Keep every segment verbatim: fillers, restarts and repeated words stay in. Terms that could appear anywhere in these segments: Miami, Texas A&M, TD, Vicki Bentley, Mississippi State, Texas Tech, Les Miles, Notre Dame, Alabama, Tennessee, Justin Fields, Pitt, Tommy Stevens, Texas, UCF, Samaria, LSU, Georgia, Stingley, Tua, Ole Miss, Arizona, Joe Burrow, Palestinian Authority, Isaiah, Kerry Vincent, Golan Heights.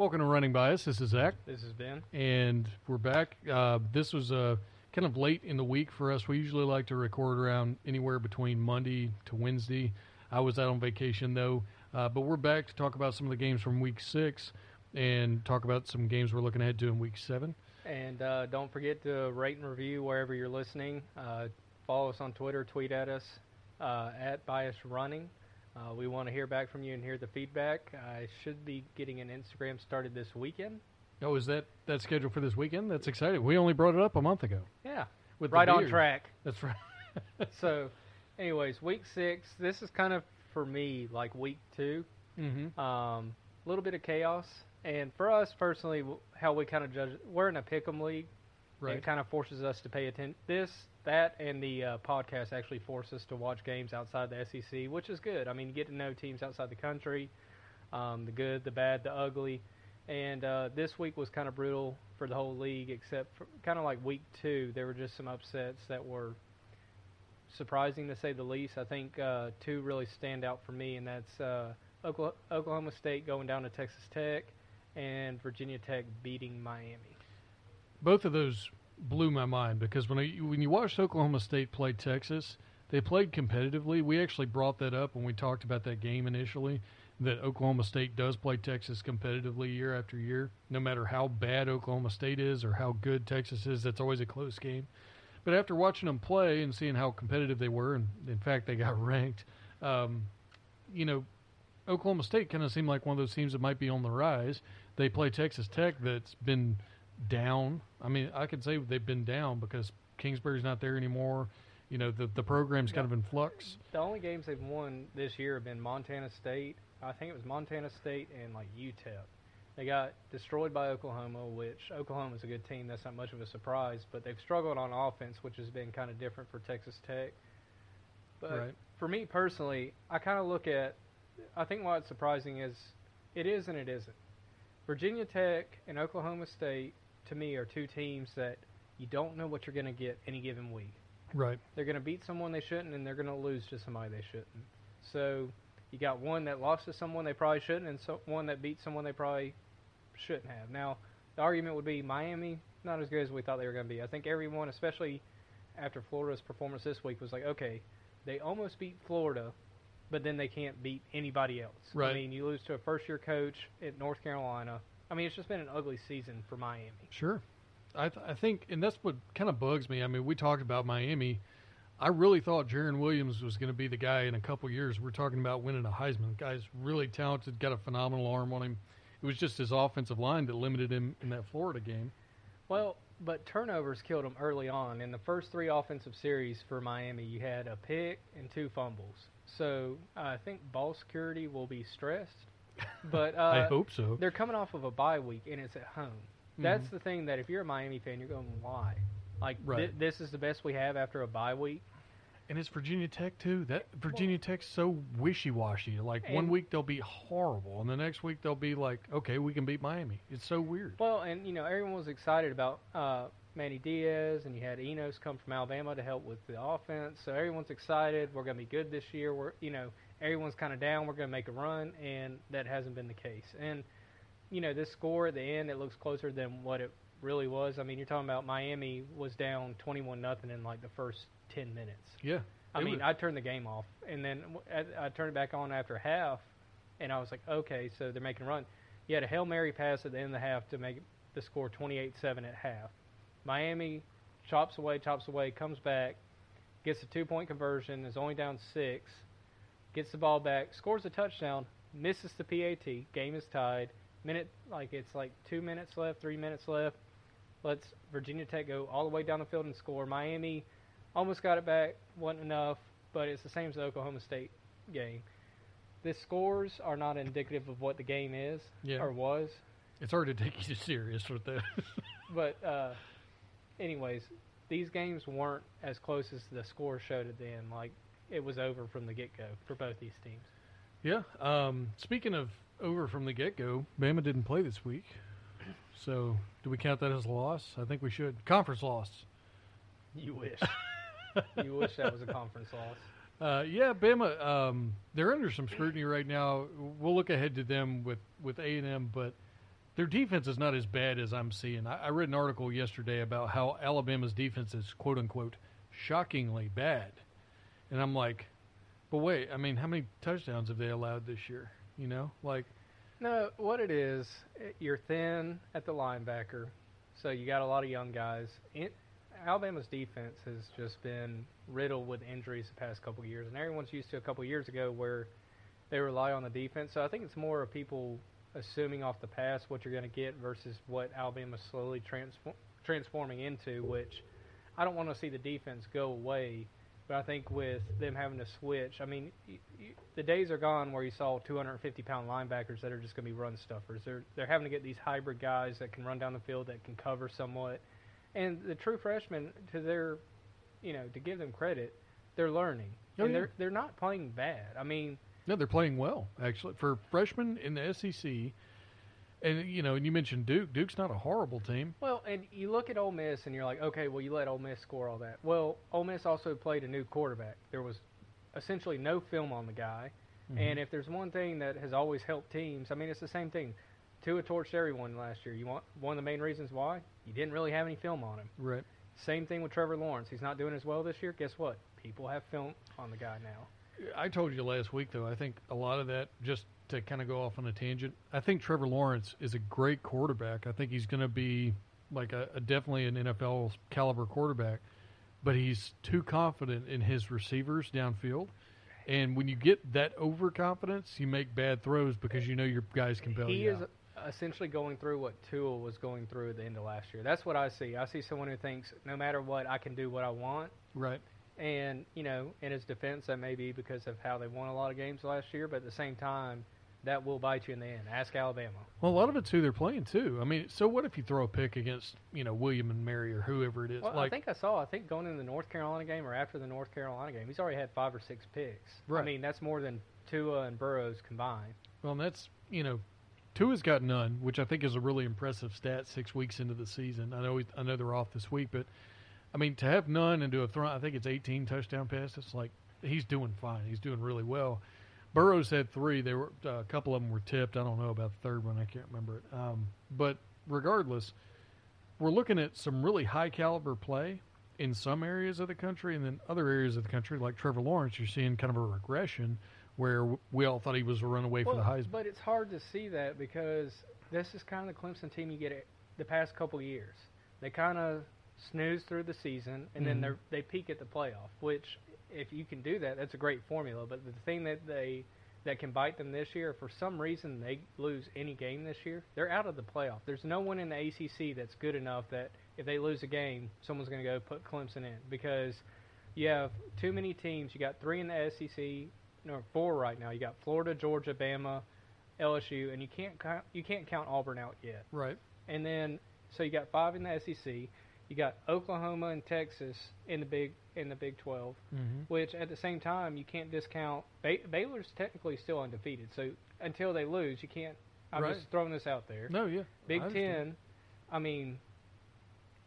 Welcome to Running Bias. This is Zach. This is Ben. And we're back. Uh, this was uh, kind of late in the week for us. We usually like to record around anywhere between Monday to Wednesday. I was out on vacation, though. Uh, but we're back to talk about some of the games from week six and talk about some games we're looking ahead to in week seven. And uh, don't forget to rate and review wherever you're listening. Uh, follow us on Twitter. Tweet at us uh, at Bias Running. Uh, we want to hear back from you and hear the feedback. I should be getting an Instagram started this weekend. Oh, is that, that scheduled for this weekend? That's exciting. We only brought it up a month ago. Yeah, with right on track. That's right. So, anyways, week six, this is kind of, for me, like week two. Mm-hmm. Um, a little bit of chaos. And for us personally, how we kind of judge it, we're in a pick'em league. Right. It kind of forces us to pay attention. This, that, and the uh, podcast actually force us to watch games outside the S E C, which is good. I mean, you get to know teams outside the country, um, the good, the bad, the ugly. And uh, this week was kind of brutal for the whole league, except for kind of like week two. There were just some upsets that were surprising, to say the least. I think uh, two really stand out for me, and that's uh, Oklahoma State going down to Texas Tech and Virginia Tech beating Miami. Both of those blew my mind because when I, when you watched Oklahoma State play Texas, they played competitively. We actually brought that up when we talked about that game initially, that Oklahoma State does play Texas competitively year after year. No matter how bad Oklahoma State is or how good Texas is, that's always a close game. But after watching them play and seeing how competitive they were, and in fact they got ranked, um, you know, Oklahoma State kind of seemed like one of those teams that might be on the rise. They play Texas Tech that's been down. I mean, I could say they've been down because Kingsbury's not there anymore. You know, the the program's kind of in flux. The only games they've won this year have been Montana State. I think it was Montana State and, like, U T E P. They got destroyed by Oklahoma, which Oklahoma's a good team. That's not much of a surprise. But they've struggled on offense, which has been kind of different for Texas Tech. But right. For me personally, I kind of look at – I think what's surprising is it is and it isn't. Virginia Tech and Oklahoma State, to me, are two teams that you don't know what you're going to get any given week. Right. They're going to beat someone they shouldn't, and they're going to lose to somebody they shouldn't. So you got one that lost to someone they probably shouldn't and so one that beat someone they probably shouldn't have. Now, the argument would be Miami, not as good as we thought they were going to be. I think everyone, especially after Florida's performance this week, was like, okay, they almost beat Florida, but then they can't beat anybody else. Right. I mean, you lose to a first-year coach at North Carolina. I mean, it's just been an ugly season for Miami. Sure. I, th- I think, and that's what kind of bugs me. I mean, we talked about Miami. I really thought Jaron Williams was going to be the guy in a couple years. We're talking about winning a Heisman. The guy's really talented, got a phenomenal arm on him. It was just his offensive line that limited him in that Florida game. Well, but turnovers killed him early on. In the first three offensive series for Miami, you had a pick and two fumbles. So uh, I think ball security will be stressed. But uh, I hope so. They're coming off of a bye week, and it's at home. That's mm-hmm. the thing that if you're a Miami fan, you're going, why? Like, right. th- this is the best we have after a bye week. And it's Virginia Tech, too. That Virginia well, Tech's so wishy-washy. Like, one week they'll be horrible, and the next week they'll be like, okay, we can beat Miami. It's so weird. Well, and, you know, everyone was excited about uh, Manny Diaz, and you had Enos come from Alabama to help with the offense. So everyone's excited. We're going to be good this year. We're, you know, everyone's kind of down. We're going to make a run, and that hasn't been the case. And, you know, this score at the end, it looks closer than what it really was. I mean, you're talking about Miami was down twenty-one nothing in, like, the first ten minutes. Yeah. I mean, was. I turned the game off, and then I, I turned it back on after half, and I was like, okay, so they're making a run. You had a Hail Mary pass at the end of the half to make the score twenty-eight seven at half. Miami chops away, chops away, comes back, gets a two-point conversion, is only down six, gets the ball back, scores a touchdown, misses the P A T, game is tied. Minute, like it's like two minutes left, three minutes left. Let's Virginia Tech go all the way down the field and score. Miami almost got it back, wasn't enough, but it's the same as the Oklahoma State game. The scores are not indicative of what the game is yeah. or was. It's hard to take you serious with that. But uh, anyways, these games weren't as close as the score showed at the end. Like, it was over from the get-go for both these teams. Yeah. Um, speaking of over from the get-go, Bama didn't play this week. So do we count that as a loss? I think we should. Conference loss. You wish. You wish that was a conference loss. Uh, yeah, Bama, um, they're under some scrutiny right now. We'll look ahead to them with, with A and M, but Their defense is not as bad as I'm seeing. I, I read an article yesterday about how Alabama's defense is, quote unquote, shockingly bad. And I'm like, but wait, I mean, how many touchdowns have they allowed this year? You know, like. No, what it is, you're thin at the linebacker, so you got a lot of young guys. It, Alabama's defense has just been riddled with injuries the past couple of years, and everyone's used to a couple of years ago where they rely on the defense. So I think it's more of people assuming off the pass what you're going to get versus what Alabama's slowly transform, transforming into, which I don't want to see the defense go away. But I think with them having to switch, I mean, you, you, the days are gone where you saw two hundred fifty pound linebackers that are just going to be run stuffers. They're they're having to get these hybrid guys that can run down the field, that can cover somewhat. And the true freshmen, to their, you know, to give them credit, they're learning. Oh, and yeah. they're they're not playing bad. I mean, no, they're playing well actually for freshmen in the S E C. And, you know, and you mentioned Duke. Duke's not a horrible team. Well, and you look at Ole Miss and you're like, okay, well, you let Ole Miss score all that. Well, Ole Miss also played a new quarterback. There was essentially no film on the guy. Mm-hmm. And if there's one thing that has always helped teams, I mean, it's the same thing. Tua torched everyone last year. You want one of the main reasons why? You didn't really have any film on him. Right. Same thing with Trevor Lawrence. He's not doing as well this year. Guess what? People have film on the guy now. I told you last week, though, I think a lot of that just – to kind of go off on a tangent, I think Trevor Lawrence is a great quarterback. I think he's going to be like a, a definitely an N F L caliber quarterback, but he's too confident in his receivers downfield. And when you get that overconfidence, you make bad throws because you know your guys can bail you. He is out. Essentially going through what Tua was going through at the end of last year. That's what I see. I see someone who thinks, no matter what, I can do what I want. Right. And, you know, in his defense, that may be because of how they won a lot of games last year, but at the same time, that will bite you in the end. Ask Alabama. Well, a lot of it's who they're playing, too. I mean, so what if you throw a pick against, you know, William and Mary or whoever it is? Well, like, I think I saw, I think going into the North Carolina game or after the North Carolina game, he's already had five or six picks. Right. I mean, that's more than Tua and Burrows combined. Well, and that's, you know, Tua's got none, which I think is a really impressive stat six weeks into the season. I know he's, I know they're off this week, but, I mean, to have none and to have thrown, I think it's eighteen touchdown passes, like, he's doing fine. He's doing really well. Burrows had three. They were uh, a couple of them were tipped. I don't know about the third one. I can't remember it. Um, but regardless, we're looking at some really high caliber play in some areas of the country, and then other areas of the country, like Trevor Lawrence, you're seeing kind of a regression where we all thought he was a runaway well, for the Heisman. But it's hard to see that because this is kind of the Clemson team you get the past couple of years. They kind of snooze through the season, and mm-hmm. then they peak at the playoff, which. If you can do that, that's a great formula. But the thing that they that can bite them this year, if for some reason they lose any game this year, they're out of the playoff. There's no one in the A C C that's good enough that if they lose a game, someone's going to go put Clemson in because you have too many teams. You got three in the S E C, no, four right now. You got Florida, Georgia, Bama, L S U, and you can't you can't count Auburn out yet. Right. And then so you got five in the S E C. You got Oklahoma and Texas in the Big in the Big twelve, mm-hmm. which at the same time you can't discount. Bay- Baylor's technically still undefeated, so until they lose, you can't. I'm right. just throwing this out there. No, yeah. Big I Ten. I mean,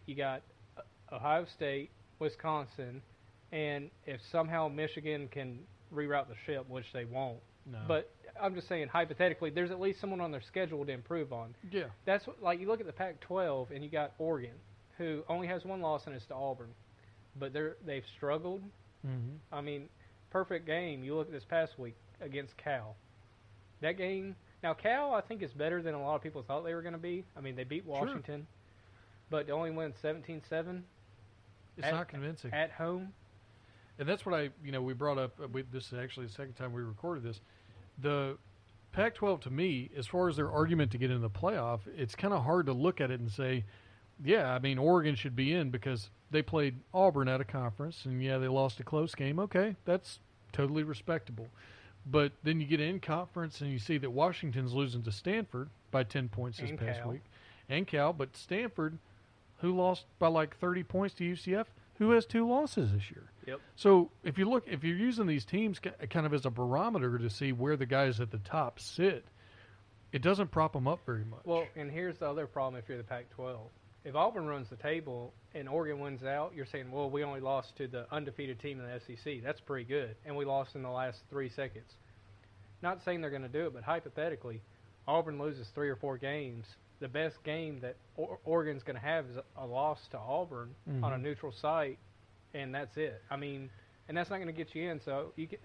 you got Ohio State, Wisconsin, and if somehow Michigan can reroute the ship, which they won't. No. But I'm just saying, hypothetically, there's at least someone on their schedule to improve on. Yeah. That's what, like you look at the Pac twelve, and you got Oregon, who only has one loss, and it's to Auburn. But they're, they've struggled. Mm-hmm. I mean, perfect game. You look at this past week against Cal. That game – now, Cal, I think, is better than a lot of people thought they were going to be. I mean, they beat Washington. Sure. But they only win seventeen seven. It's at, not convincing. At home. And that's what I – you know, we brought up – this is actually the second time we recorded this. The Pac twelve, to me, as far as their argument to get into the playoff, it's kind of hard to look at it and say – yeah, I mean, Oregon should be in because they played Auburn at a conference, and, yeah, they lost a close game. Okay, that's totally respectable. But then you get in conference, and you see that Washington's losing to Stanford by ten points this and past Cal. week. And Cal. But Stanford, who lost by like thirty points to U C F, who has two losses this year. Yep. So if you look, if you're using these teams kind of as a barometer to see where the guys at the top sit, it doesn't prop them up very much. Well, and here's the other problem if you're the Pac twelve. If Auburn runs the table and Oregon wins out, you're saying, well, we only lost to the undefeated team in the S E C. That's pretty good. And we lost in the last three seconds. Not saying they're going to do it, but hypothetically, Auburn loses three or four games, the best game that o- Oregon's going to have is a loss to Auburn mm-hmm. on a neutral site, and that's it. I mean, and that's not going to get you in. So you, could,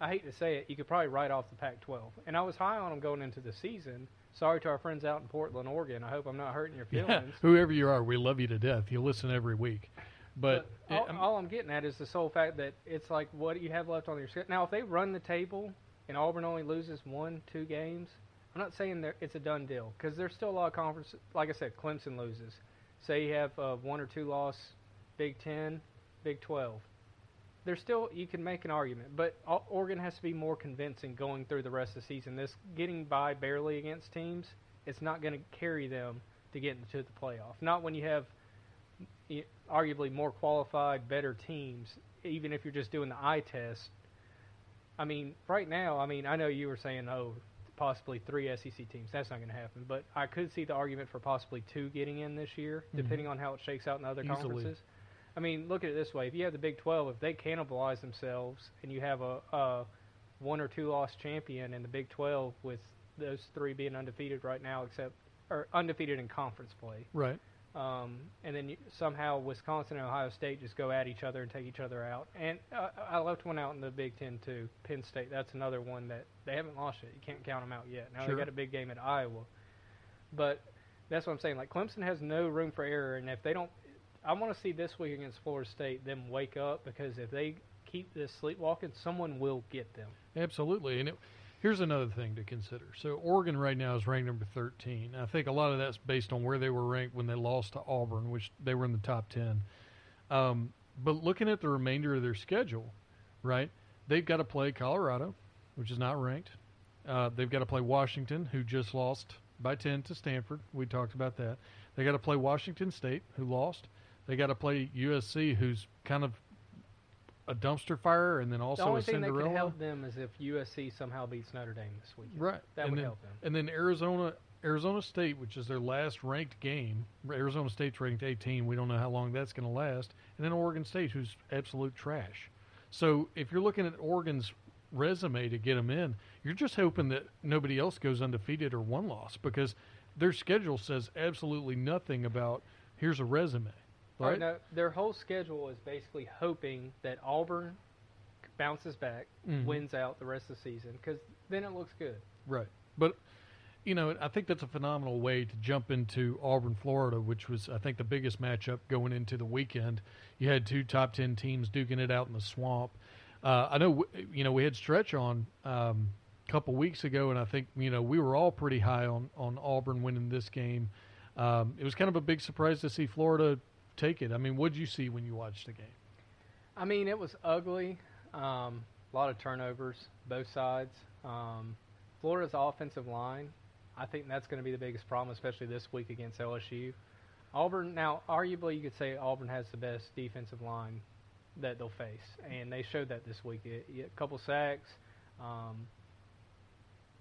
I hate to say it, you could probably write off the Pac twelve. And I was high on them going into the season. Sorry to our friends out in Portland, Oregon. I hope I'm not hurting your feelings. Yeah, whoever you are, we love you to death. You listen every week. But, but all, it, I'm, all I'm getting at is the sole fact that it's like what you have left on your schedule. Now, if they run the table and Auburn only loses one, two games, I'm not saying it's a done deal because there's still a lot of conferences. Like I said, Clemson loses. Say you have uh, one or two loss, Big Ten, Big twelve. There's still you can make an argument, but Oregon has to be more convincing going through the rest of the season. This getting by barely against teams, it's not going to carry them to get into the playoff. Not when you have arguably more qualified, better teams. Even if you're just doing the eye test. I mean, right now, I mean, I know you were saying, oh, possibly three S E C teams. That's not going to happen. But I could see the argument for possibly two getting in this year, mm-hmm. depending on how it shakes out in other Easily. Conferences. I mean, look at it this way. If you have the Big twelve, if they cannibalize themselves and you have a, a one or two loss champion in the Big twelve with those three being undefeated right now, except or undefeated in conference play. Right. Um, and then you, somehow Wisconsin and Ohio State just go at each other and take each other out. And uh, I left one out in the Big Ten, too. Penn State, that's another one that they haven't lost yet. You can't count them out yet. Now sure. They got a big game at Iowa. But that's what I'm saying. Like, Clemson has no room for error. And if they don't – I want to see this week against Florida State them wake up because if they keep this sleepwalking, someone will get them. Absolutely. And it, here's another thing to consider. So Oregon right now is ranked number thirteen. I think a lot of that's based on where they were ranked when they lost to Auburn, which they were in the top ten. Um, but looking at the remainder of their schedule, right, they've got to play Colorado, which is not ranked. Uh, they've got to play Washington, who just lost by ten to Stanford. We talked about that. They got to play Washington State, who lost. They got to play U S C, who's kind of a dumpster fire, and then also a Cinderella. The only thing that could help them is if U S C somehow beats Notre Dame this weekend. Right. That would help them. And then Arizona Arizona State, which is their last ranked game. Arizona State's ranked eighteen. We don't know how long that's going to last. And then Oregon State, who's absolute trash. So if you're looking at Oregon's resume to get them in, you're just hoping that nobody else goes undefeated or one loss because their schedule says absolutely nothing about here's a resume. Right. Now, their whole schedule is basically hoping that Auburn bounces back, mm-hmm. wins out the rest of the season, because then it looks good. Right. But, you know, I think that's a phenomenal way to jump into Auburn, Florida, which was, I think, the biggest matchup going into the weekend. You had two top ten teams duking it out in the swamp. Uh, I know, w- you know, we had Stretch on um, a couple weeks ago, and I think, you know, we were all pretty high on, on Auburn winning this game. Um, it was kind of a big surprise to see Florida take it. I mean, what did you see when you watched the game? I mean, it was ugly. Um, a lot of turnovers, both sides. Um, Florida's offensive line, I think that's going to be the biggest problem, especially this week against L S U. Auburn, now, arguably, you could say Auburn has the best defensive line that they'll face, and they showed that this week. It, it, a couple sacks, um,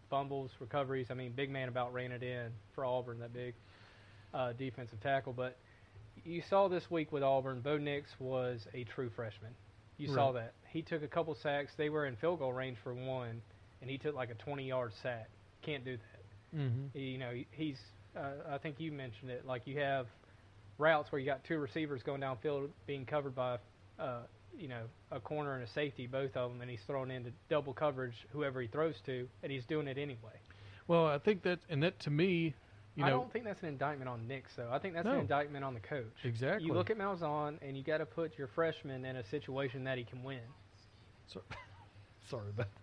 fumbles, recoveries. I mean, big man about ran it in for Auburn, that big uh, defensive tackle, but you saw this week with Auburn, Bo Nix was a true freshman. You right. saw that. He took a couple sacks. They were in field goal range for one, and he took like a twenty-yard sack. Can't do that. Mm-hmm. You know, he's uh, – I think you mentioned it. Like, you have routes where you got two receivers going downfield being covered by, uh, you know, a corner and a safety, both of them, and he's thrown into double coverage whoever he throws to, and he's doing it anyway. Well, I think that – and that, to me – You know, I don't think that's an indictment on Nix, though. I think that's no. an indictment on the coach. Exactly. You look at Malzahn, and you got to put your freshman in a situation that he can win. So, sorry about that.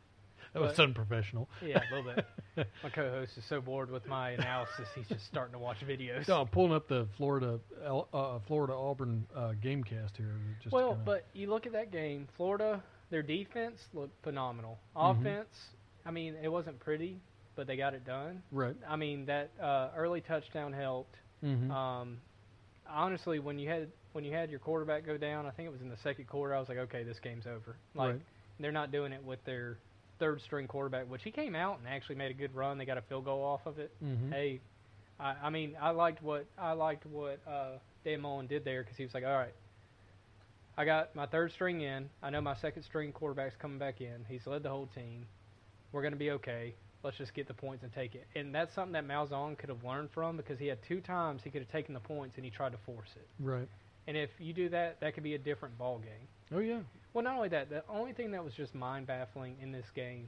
That but, was unprofessional. Yeah, a little bit. My co-host is so bored with my analysis, he's just starting to watch videos. No, I'm pulling up the Florida uh, Florida Auburn uh, game cast here. Just well, kinda... but you look at that game. Florida, their defense looked phenomenal. Offense, mm-hmm. I mean, it wasn't pretty, but they got it done. Right. I mean, that uh, early touchdown helped. Mm-hmm. Um, honestly, when you had when you had your quarterback go down, I think it was in the second quarter, I was like, okay, this game's over. Like, right. They're not doing it with their third-string quarterback, which he came out and actually made a good run. They got a field goal off of it. Mm-hmm. Hey, I, I mean, I liked what I liked what uh, Dan Mullen did there because he was like, all right, I got my third string in. I know my second-string quarterback's coming back in. He's led the whole team. We're going to be okay. let's just get the points and take it. And that's something that Malzahn could have learned from, because he had two times he could have taken the points and he tried to force it. Right. And if you do that, that could be a different ball game. Oh, yeah. Well, not only that, the only thing that was just mind-baffling in this game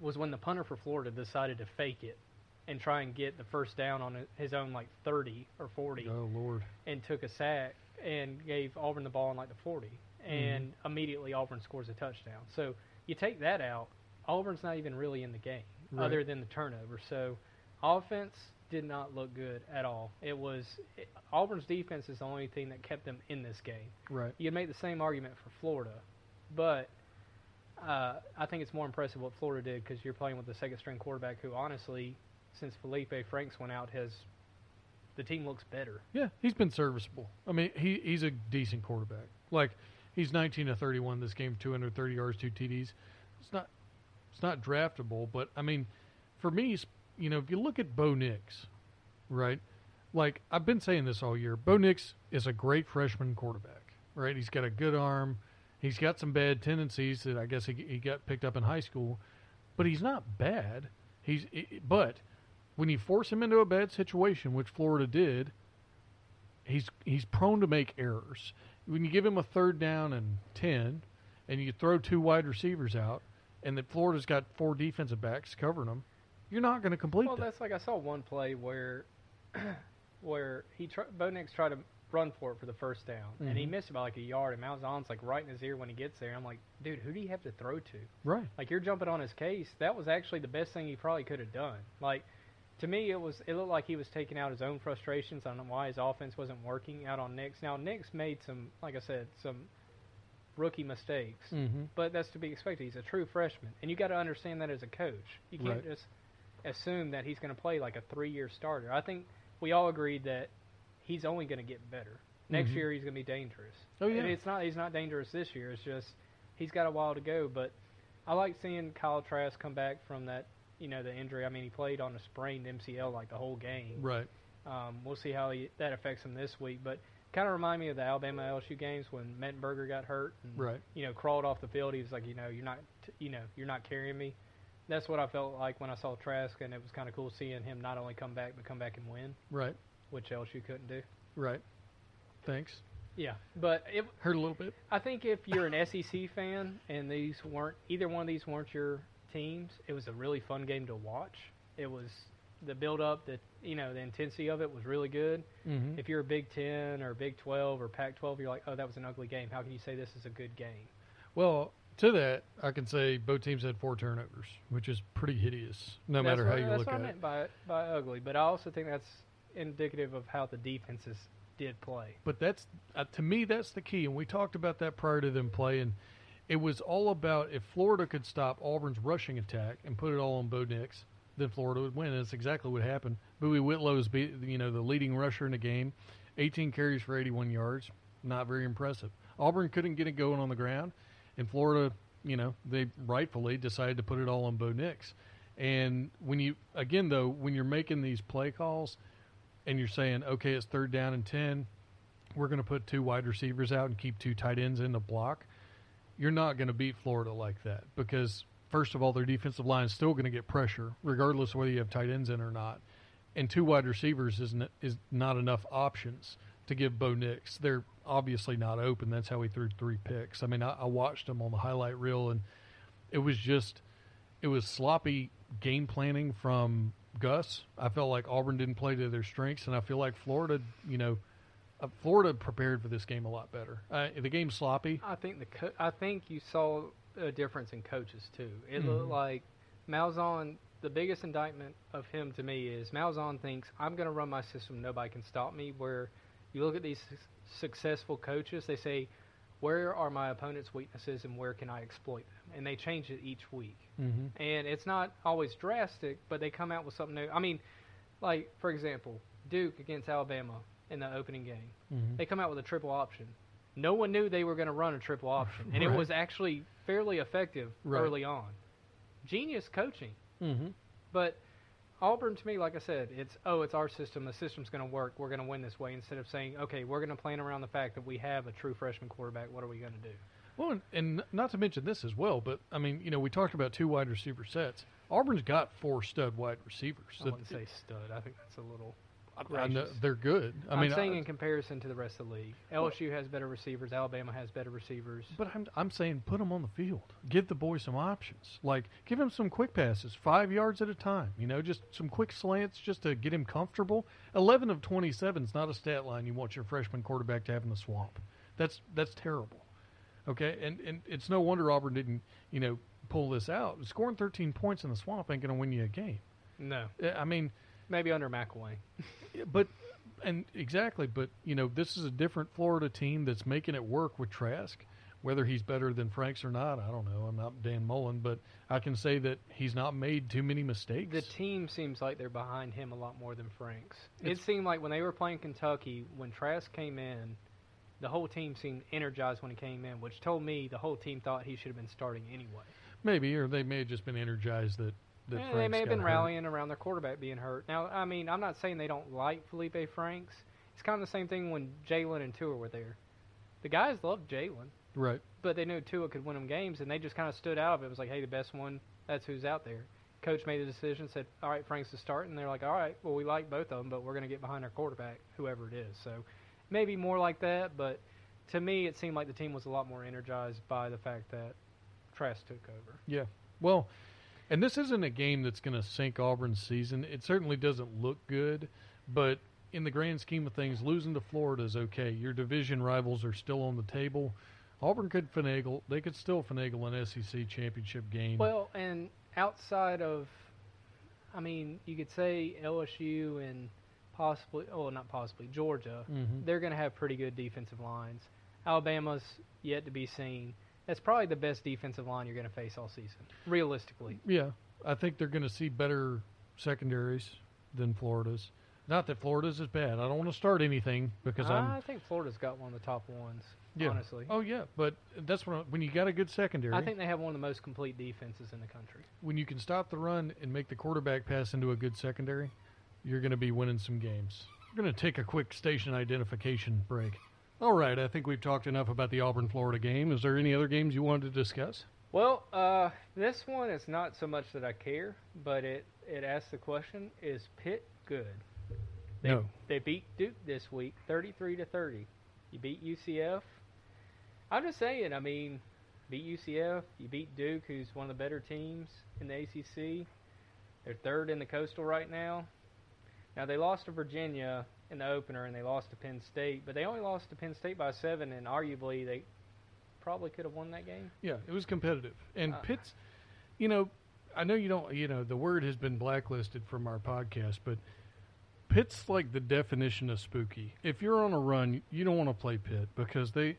was when the punter for Florida decided to fake it and try and get the first down on his own, like, thirty or forty. Oh, Lord. And took a sack and gave Auburn the ball on, like, the forty. And mm-hmm. immediately Auburn scores a touchdown. So you take that out, Auburn's not even really in the game, right, other than the turnover. So offense did not look good at all. It was it, Auburn's defense is the only thing that kept them in this game. Right. You could make the same argument for Florida, but uh, I think it's more impressive what Florida did, because you're playing with the second-string quarterback who, honestly, since Felipe Franks went out, has the team looks better. Yeah, he's been serviceable. I mean, he he's a decent quarterback. Like, he's nineteen of thirty-one this game, two hundred thirty yards, two T Ds. It's not it's not draftable, but, I mean, for me, you know, if you look at Bo Nix, right, like I've been saying this all year, Bo Nix is a great freshman quarterback, right? He's got a good arm. He's got some bad tendencies that I guess he, he got picked up in high school, but he's not bad. He's it, But when you force him into a bad situation, which Florida did, he's he's prone to make errors. When you give him a third down and ten, and you throw two wide receivers out, and that Florida's got four defensive backs covering them, you're not going to complete well, that. Well, that's like I saw one play where where he tr- Bo Nix tried to run for it for the first down, mm-hmm. and he missed it by like a yard, and Malzahn's like right in his ear when he gets there. I'm like, dude, who do you have to throw to? Right. Like, you're jumping on his case. That was actually the best thing he probably could have done. Like, to me, it was it looked like he was taking out his own frustrations on why his offense wasn't working out on Nix. Now, Nix made some, like I said, some rookie mistakes, mm-hmm. but that's to be expected. He's a true freshman, and you got to understand that as a coach. You can't right. just assume that he's going to play like a three-year starter. I think we all agreed that he's only going to get better. Next mm-hmm. year, he's going to be dangerous. Oh, yeah. And it's not, he's not dangerous this year. It's just he's got a while to go, but I like seeing Kyle Trask come back from that, you know, the injury. I mean, he played on a sprained M C L like the whole game. Right. Um, we'll see how he, that affects him this week. But kind of remind me of the Alabama L S U games when Mettenberger got hurt and right. you know, crawled off the field. He was like, you know, you're not, t- you know, you're not carrying me. That's what I felt like when I saw Trask, and it was kind of cool seeing him not only come back but come back and win. Right. Which L S U couldn't do. Right. Thanks. Yeah, but it hurt a little bit. I think if you're an S E C fan and these weren't either one of these weren't your teams, it was a really fun game to watch. It was the build-up, the you know, the intensity of it was really good. Mm-hmm. If you're a Big Ten or Big twelve or Pac twelve, you're like, oh, that was an ugly game. How can you say this is a good game? Well, to that, I can say both teams had four turnovers, which is pretty hideous, no that's matter what, how you look at it. That's what I meant by, by ugly, but I also think that's indicative of how the defenses did play. But that's uh, to me, that's the key, and we talked about that prior to them playing. It was all about if Florida could stop Auburn's rushing attack and put it all on Bo Nix, then Florida would win. And that's exactly what happened. Bowie Whitlow is, you know, the leading rusher in the game, eighteen carries for eighty-one yards. Not very impressive. Auburn couldn't get it going on the ground, and Florida, you know, they rightfully decided to put it all on Bo Nix. And when you, again though, when you're making these play calls and you're saying, okay, it's third down and ten, we're going to put two wide receivers out and keep two tight ends in the block. You're not going to beat Florida like that because, first of all, their defensive line is still going to get pressure, regardless of whether you have tight ends in or not. And two wide receivers is, n- is not enough options to give Bo Nix. They're obviously not open. That's how he threw three picks. I mean, I, I watched him on the highlight reel, and it was just it was sloppy game planning from Gus. I felt like Auburn didn't play to their strengths, and I feel like Florida, you know, Florida prepared for this game a lot better. Uh, the game's sloppy. I think the co- I think you saw a difference in coaches, too. It mm-hmm. looked like Malzahn, the biggest indictment of him to me is Malzahn thinks, I'm going to run my system, nobody can stop me, where you look at these su- successful coaches, they say, where are my opponent's weaknesses and where can I exploit them? And they change it each week. Mm-hmm. And it's not always drastic, but they come out with something new. I mean, like, for example, Duke against Alabama, in the opening game, mm-hmm. they come out with a triple option. No one knew they were going to run a triple option, and right. it was actually fairly effective right. early on. Genius coaching. Mm-hmm. But Auburn, to me, like I said, it's, oh, it's our system. The system's going to work. We're going to win this way, instead of saying, okay, we're going to plan around the fact that we have a true freshman quarterback. What are we going to do? Well, and, and not to mention this as well, but, I mean, you know, we talked about two wide receiver sets. – Auburn's got four stud wide receivers. I wouldn't say stud. I think that's a little gracious. I know they're good. I I'm mean, saying I, in comparison to the rest of the league. L S U well, has better receivers. Alabama has better receivers. But I'm, I'm saying put them on the field. Give the boys some options. Like, give them some quick passes, five yards at a time. You know, just some quick slants just to get him comfortable. eleven of twenty-seven is not a stat line you want your freshman quarterback to have in the swamp. That's that's terrible. Okay, and, and it's no wonder Auburn didn't, you know, pull this out. Scoring thirteen points in the swamp ain't going to win you a game. No. I mean... Maybe under McElwain. but, and exactly, but, you know, this is a different Florida team that's making it work with Trask. Whether he's better than Franks or not, I don't know. I'm not Dan Mullen, but I can say that he's not made too many mistakes. The team seems like they're behind him a lot more than Franks. It's, it seemed like when they were playing Kentucky, when Trask came in, the whole team seemed energized when he came in, which told me the whole team thought he should have been starting anyway. Maybe, or they may have just been energized that, that yeah, Franks they may have been hurt. Rallying around their quarterback being hurt. Now, I mean, I'm not saying they don't like Felipe Franks. It's kind of the same thing when Jalen and Tua were there. The guys loved Jalen. Right. But they knew Tua could win them games, and they just kind of stood out of it. It was like, hey, the best one, that's who's out there. Coach made the decision, said, all right, Franks is starting. And they're like, all right, well, we like both of them, but we're going to get behind our quarterback, whoever it is. So maybe more like that, but to me it seemed like the team was a lot more energized by the fact that Trask took over. Yeah. Well, and this isn't a game that's going to sink Auburn's season. It certainly doesn't look good, but in the grand scheme of things, losing to Florida is okay. Your division rivals are still on the table. Auburn could finagle. They could still finagle an S E C championship game. Well, and outside of, I mean, you could say L S U and possibly, oh, not possibly, Georgia, mm-hmm. They're going to have pretty good defensive lines. Alabama's yet to be seen. That's probably the best defensive line you're going to face all season, realistically. Yeah, I think they're going to see better secondaries than Florida's. Not that Florida's is bad. I don't want to start anything because I I'm... I think Florida's got one of the top ones, yeah. Honestly. Oh, yeah, but that's when, when you got a good secondary. I think they have one of the most complete defenses in the country. When you can stop the run and make the quarterback pass into a good secondary, you're going to be winning some games. We're going to take a quick station identification break. All right, I think we've talked enough about the Auburn-Florida game. Is there any other games you wanted to discuss? Well, uh, this one is not so much that I care, but it, it asks the question, is Pitt good? They, no. They beat Duke this week, thirty-three to thirty. You beat U C F. I'm just saying, I mean, beat U C F, you beat Duke, who's one of the better teams in the A C C. They're third in the Coastal right now. Now, they lost to Virginia in the opener, and they lost to Penn State, but they only lost to Penn State by seven, and arguably they probably could have won that game. Yeah, it was competitive. And uh, Pitt's, you know, I know you don't, you know, the word has been blacklisted from our podcast, but Pitt's like the definition of spooky. If you're on a run, you don't want to play Pitt because they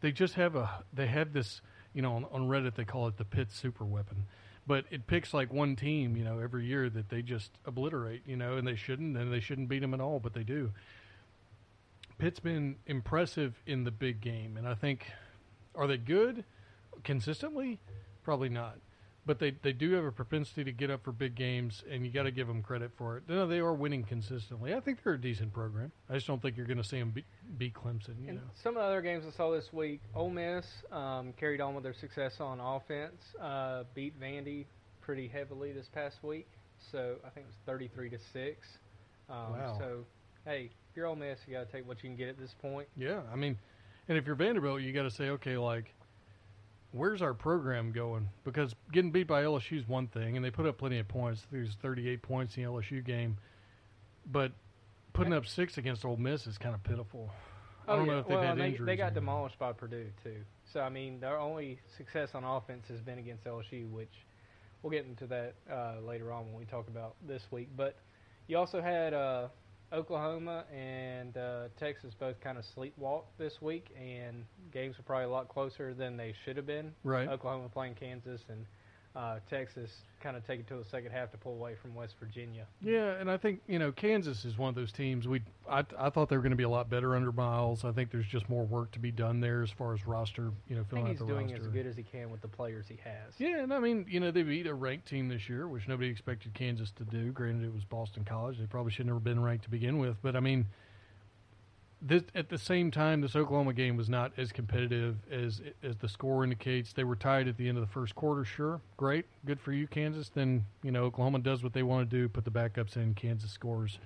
they just have a, they have this, you know, on, on Reddit they call it the Pitt super weapon. But it picks like one team, you know, every year that they just obliterate, you know, and they shouldn't, and they shouldn't beat them at all, but they do. Pitt's been impressive in the big game, and I think, are they good consistently? Probably not. But they, they do have a propensity to get up for big games, and you got to give them credit for it. No, they are winning consistently. I think they're a decent program. I just don't think you're going to see them beat, beat Clemson. You and know. Some of the other games I saw this week, Ole Miss um, carried on with their success on offense, uh, beat Vandy pretty heavily this past week. So I think it was thirty-three to six. Um, wow. So, hey, if you're Ole Miss, you got to take what you can get at this point. Yeah, I mean, and if you're Vanderbilt, you got to say, okay, like, where's our program going? Because getting beat by L S U is one thing, and they put up plenty of points. There's thirty-eight points in the L S U game. But putting up six against Ole Miss is kind of pitiful. Oh, I don't yeah. know if they've well, had they, injuries. They got demolished by Purdue, too. So, I mean, their only success on offense has been against L S U, which we'll get into that uh, later on when we talk about this week. But you also had uh, Oklahoma and uh, Texas both kind of sleepwalk this week, and games were probably a lot closer than they should have been. Right. Oklahoma playing Kansas, and uh, Texas kind of taking to the second half to pull away from West Virginia. Yeah, and I think, you know, Kansas is one of those teams. We I, I thought they were going to be a lot better under Miles. I think there's just more work to be done there as far as roster, you know, filling out the roster. I think he's doing as good as he can with the players he has. Yeah, and I mean, you know, they beat a ranked team this year, which nobody expected Kansas to do. Granted, it was Boston College. They probably should have never been ranked to begin with. But, I mean, this, at the same time, this Oklahoma game was not as competitive as as the score indicates. They were tied at the end of the first quarter. Sure, great, good for you, Kansas. Then you know Oklahoma does what they want to do, put the backups in. Kansas scores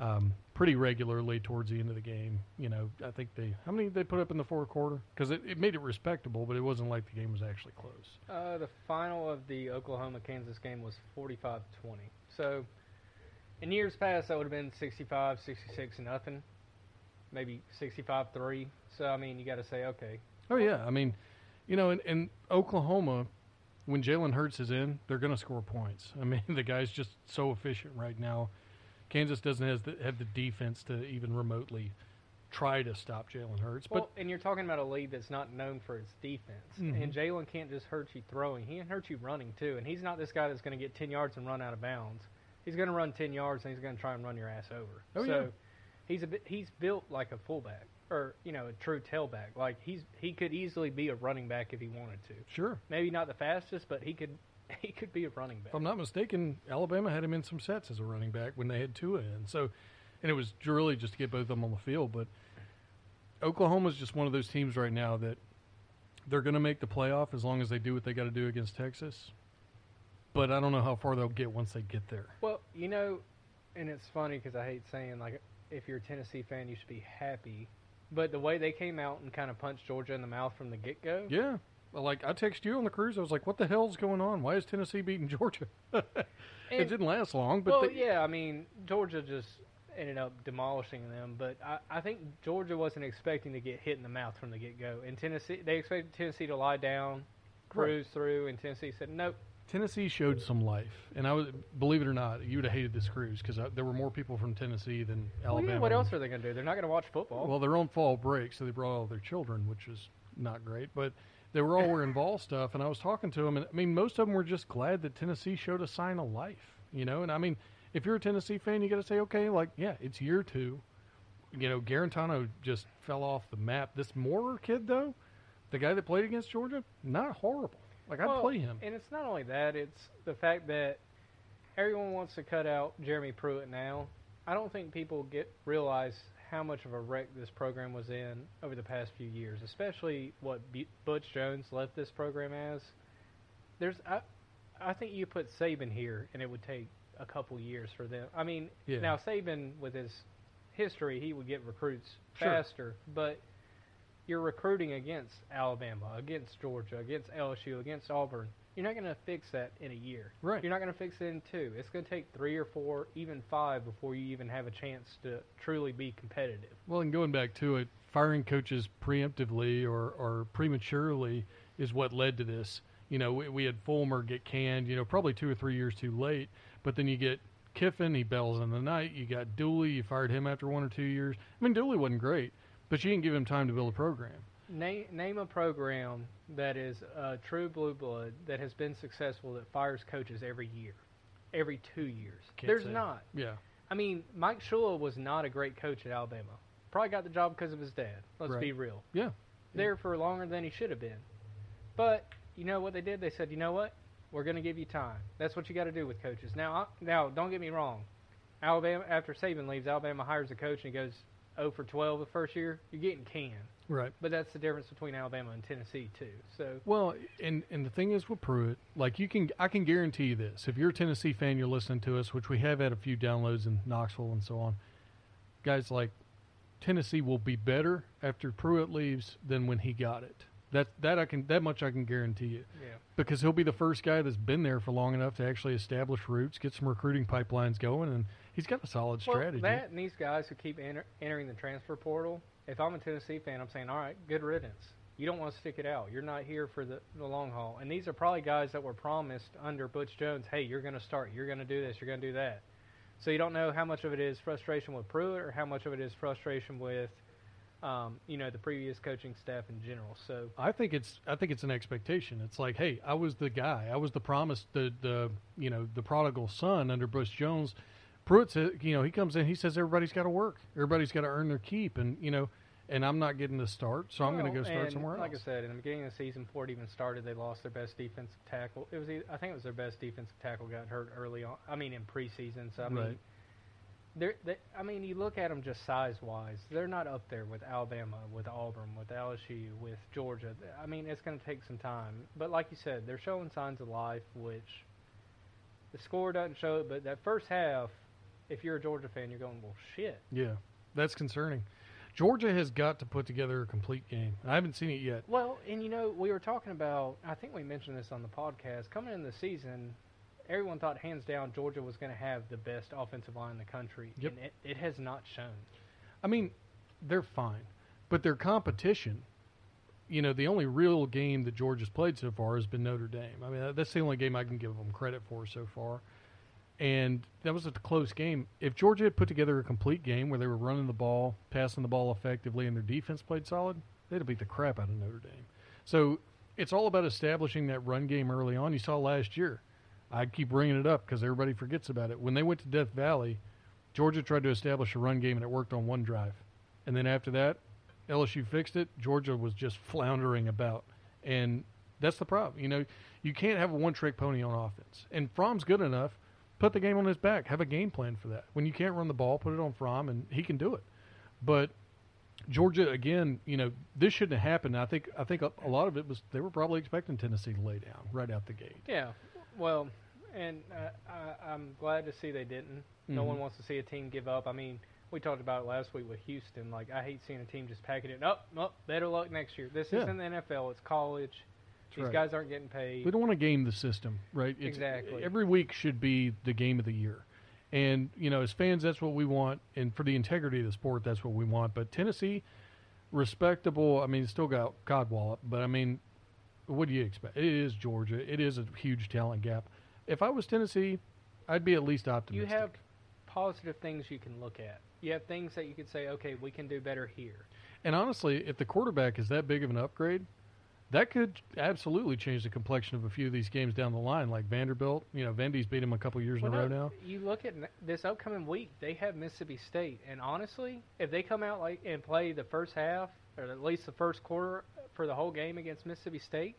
um, pretty regularly towards the end of the game. You know, I think they how many did they put up in the fourth quarter? Because it, it made it respectable, but it wasn't like the game was actually close. Uh, the final of the Oklahoma Kansas game was forty-five twenty. So in years past, that would have been sixty-five sixty-six nothing. Maybe sixty-five three. So, I mean, you got to say, okay. Oh, yeah. I mean, you know, in, in Oklahoma, when Jalen Hurts is in, they're going to score points. I mean, the guy's just so efficient right now. Kansas doesn't have the, have the defense to even remotely try to stop Jalen Hurts. Well, but, and you're talking about a league that's not known for its defense. Mm-hmm. And Jalen can't just hurt you throwing. He can hurt you running, too. And he's not this guy that's going to get ten yards and run out of bounds. He's going to run ten yards, and he's going to try and run your ass over. Oh, so, yeah. He's a bit, he's built like a fullback, or you know, a true tailback. Like he's he could easily be a running back if he wanted to. Sure. Maybe not the fastest, but he could he could be a running back. If I'm not mistaken, Alabama had him in some sets as a running back when they had Tua in. So, and it was really just to get both of them on the field. But Oklahoma's just one of those teams right now that they're going to make the playoff as long as they do what they got to do against Texas. But I don't know how far they'll get once they get there. Well, you know, and it's funny because I hate saying like. If you're a Tennessee fan, you should be happy. But the way they came out and kind of punched Georgia in the mouth from the get-go. Yeah. Like, I texted you on the cruise. I was like, what the hell's going on? Why is Tennessee beating Georgia? It didn't last long. But well, they... yeah, I mean, Georgia just ended up demolishing them. But I, I think Georgia wasn't expecting to get hit in the mouth from the get-go. And Tennessee, they expected Tennessee to lie down, cruise right. through, and Tennessee said, nope. Tennessee showed some life, and I was, believe it or not, you would have hated this cruise because there were more people from Tennessee than Alabama. Well, yeah, what else are they going to do? They're not going to watch football. Well, they're on fall break, so they brought all their children, which is not great. But they were all wearing ball stuff, and I was talking to them, and I mean, most of them were just glad that Tennessee showed a sign of life, you know. And I mean, if you're a Tennessee fan, you got to say, okay, like, yeah, it's year two. You know, Garantano just fell off the map. This Moore kid, though, the guy that played against Georgia, not horrible. Like, I'd well, play him. And it's not only that, it's the fact that everyone wants to cut out Jeremy Pruitt now. I don't think people get realize how much of a wreck this program was in over the past few years, especially what B- Butch Jones left this program as. There's, I, I think you put Saban here, and it would take a couple years for them. I mean, yeah. Now Saban, with his history, he would get recruits sure. faster, but... You're recruiting against Alabama, against Georgia, against L S U, against Auburn. You're not going to fix that in a year. Right. You're not going to fix it in two. It's going to take three or four, even five, before you even have a chance to truly be competitive. Well, and going back to it, firing coaches preemptively or, or prematurely is what led to this. You know, we, we had Fulmer get canned, you know, probably two or three years too late, but then you get Kiffin, he bells in the night. You got Dooley, you fired him after one or two years. I mean, Dooley wasn't great. But you didn't give him time to build a program. Name, name a program that is a true blue blood that has been successful that fires coaches every year, every two years. Can't There's say. Not. Yeah. I mean, Mike Shula was not a great coach at Alabama. Probably got the job because of his dad. Let's right. be real. Yeah. There yeah. for longer than he should have been. But you know what they did? They said, you know what? We're going to give you time. That's what you got to do with coaches. Now, I, now, don't get me wrong. Alabama, after Saban leaves, Alabama hires a coach and he goes – oh for twelve the first year, you're getting canned. Right. But that's the difference between Alabama and Tennessee, too. So Well, and, and the thing is with Pruitt, like you can, I can guarantee you this. If you're a Tennessee fan, you're listening to us, which we have had a few downloads in Knoxville and so on, guys like Tennessee will be better after Pruitt leaves than when he got it. That that I can that much I can guarantee you. Yeah. Because he'll be the first guy that's been there for long enough to actually establish roots, get some recruiting pipelines going, and he's got a solid well, strategy. That and these guys who keep enter, entering the transfer portal, if I'm a Tennessee fan, I'm saying, all right, good riddance. You don't want to stick it out. You're not here for the, the long haul. And these are probably guys that were promised under Butch Jones, hey, you're going to start. You're going to do this. You're going to do that. So you don't know how much of it is frustration with Pruitt or how much of it is frustration with – Um, you know, the previous coaching staff in general. So I think it's I think it's an expectation. It's like, hey, I was the guy. I was the promised the the you know the prodigal son under Butch Jones. Pruitt says, you know, he comes in, he says everybody's got to work, everybody's got to earn their keep, and you know, and I'm not getting the start, so well, I'm going to go start somewhere like else. Like I said, in the beginning of the season, before it even started, they lost their best defensive tackle. It was I think it was their best defensive tackle got hurt early on. I mean, in preseason. So I mean. Right. They're, they, I mean, you look at them just size-wise. They're not up there with Alabama, with Auburn, with L S U, with Georgia. I mean, it's going to take some time. But like you said, they're showing signs of life, which the score doesn't show it. But that first half, if you're a Georgia fan, you're going, well, shit. Yeah, that's concerning. Georgia has got to put together a complete game. I haven't seen it yet. Well, and, you know, we were talking about, I think we mentioned this on the podcast, coming into the season, everyone thought hands down Georgia was going to have the best offensive line in the country, yep. and it, it has not shown. I mean, they're fine, but their competition, you know, the only real game that Georgia's played so far has been Notre Dame. I mean, that's the only game I can give them credit for so far, and that was a close game. If Georgia had put together a complete game where they were running the ball, passing the ball effectively, and their defense played solid, they'd have beat the crap out of Notre Dame. So it's all about establishing that run game early on. You saw last year. I keep bringing it up because everybody forgets about it. When they went to Death Valley, Georgia tried to establish a run game, and it worked on one drive. And then after that, L S U fixed it. Georgia was just floundering about. And that's the problem. You know, you can't have a one-trick pony on offense. And Fromm's good enough. Put the game on his back. Have a game plan for that. When you can't run the ball, put it on Fromm, and he can do it. But Georgia, again, you know, this shouldn't have happened. I think, I think a, a lot of it was they were probably expecting Tennessee to lay down right out the gate. Yeah. Well, and uh, I, I'm glad to see they didn't. No mm-hmm. one wants to see a team give up. I mean, we talked about it last week with Houston. Like, I hate seeing a team just packing it up. Oh, oh, better luck next year. This yeah. isn't the N F L. It's college. That's These right. guys aren't getting paid. We don't want to game the system, right? It's, exactly. Every week should be the game of the year. And, you know, as fans, that's what we want. And for the integrity of the sport, that's what we want. But Tennessee, respectable. I mean, still got Codwallop, but, I mean, what do you expect? It is Georgia. It is a huge talent gap. If I was Tennessee, I'd be at least optimistic. You have positive things you can look at. You have things that you could say, okay, we can do better here. And honestly, if the quarterback is that big of an upgrade, that could absolutely change the complexion of a few of these games down the line, like Vanderbilt. You know, Vandy's beat him a couple years well, in a row now. You look at this upcoming week, they have Mississippi State. And honestly, if they come out like and play the first half, or at least the first quarter for the whole game against Mississippi State,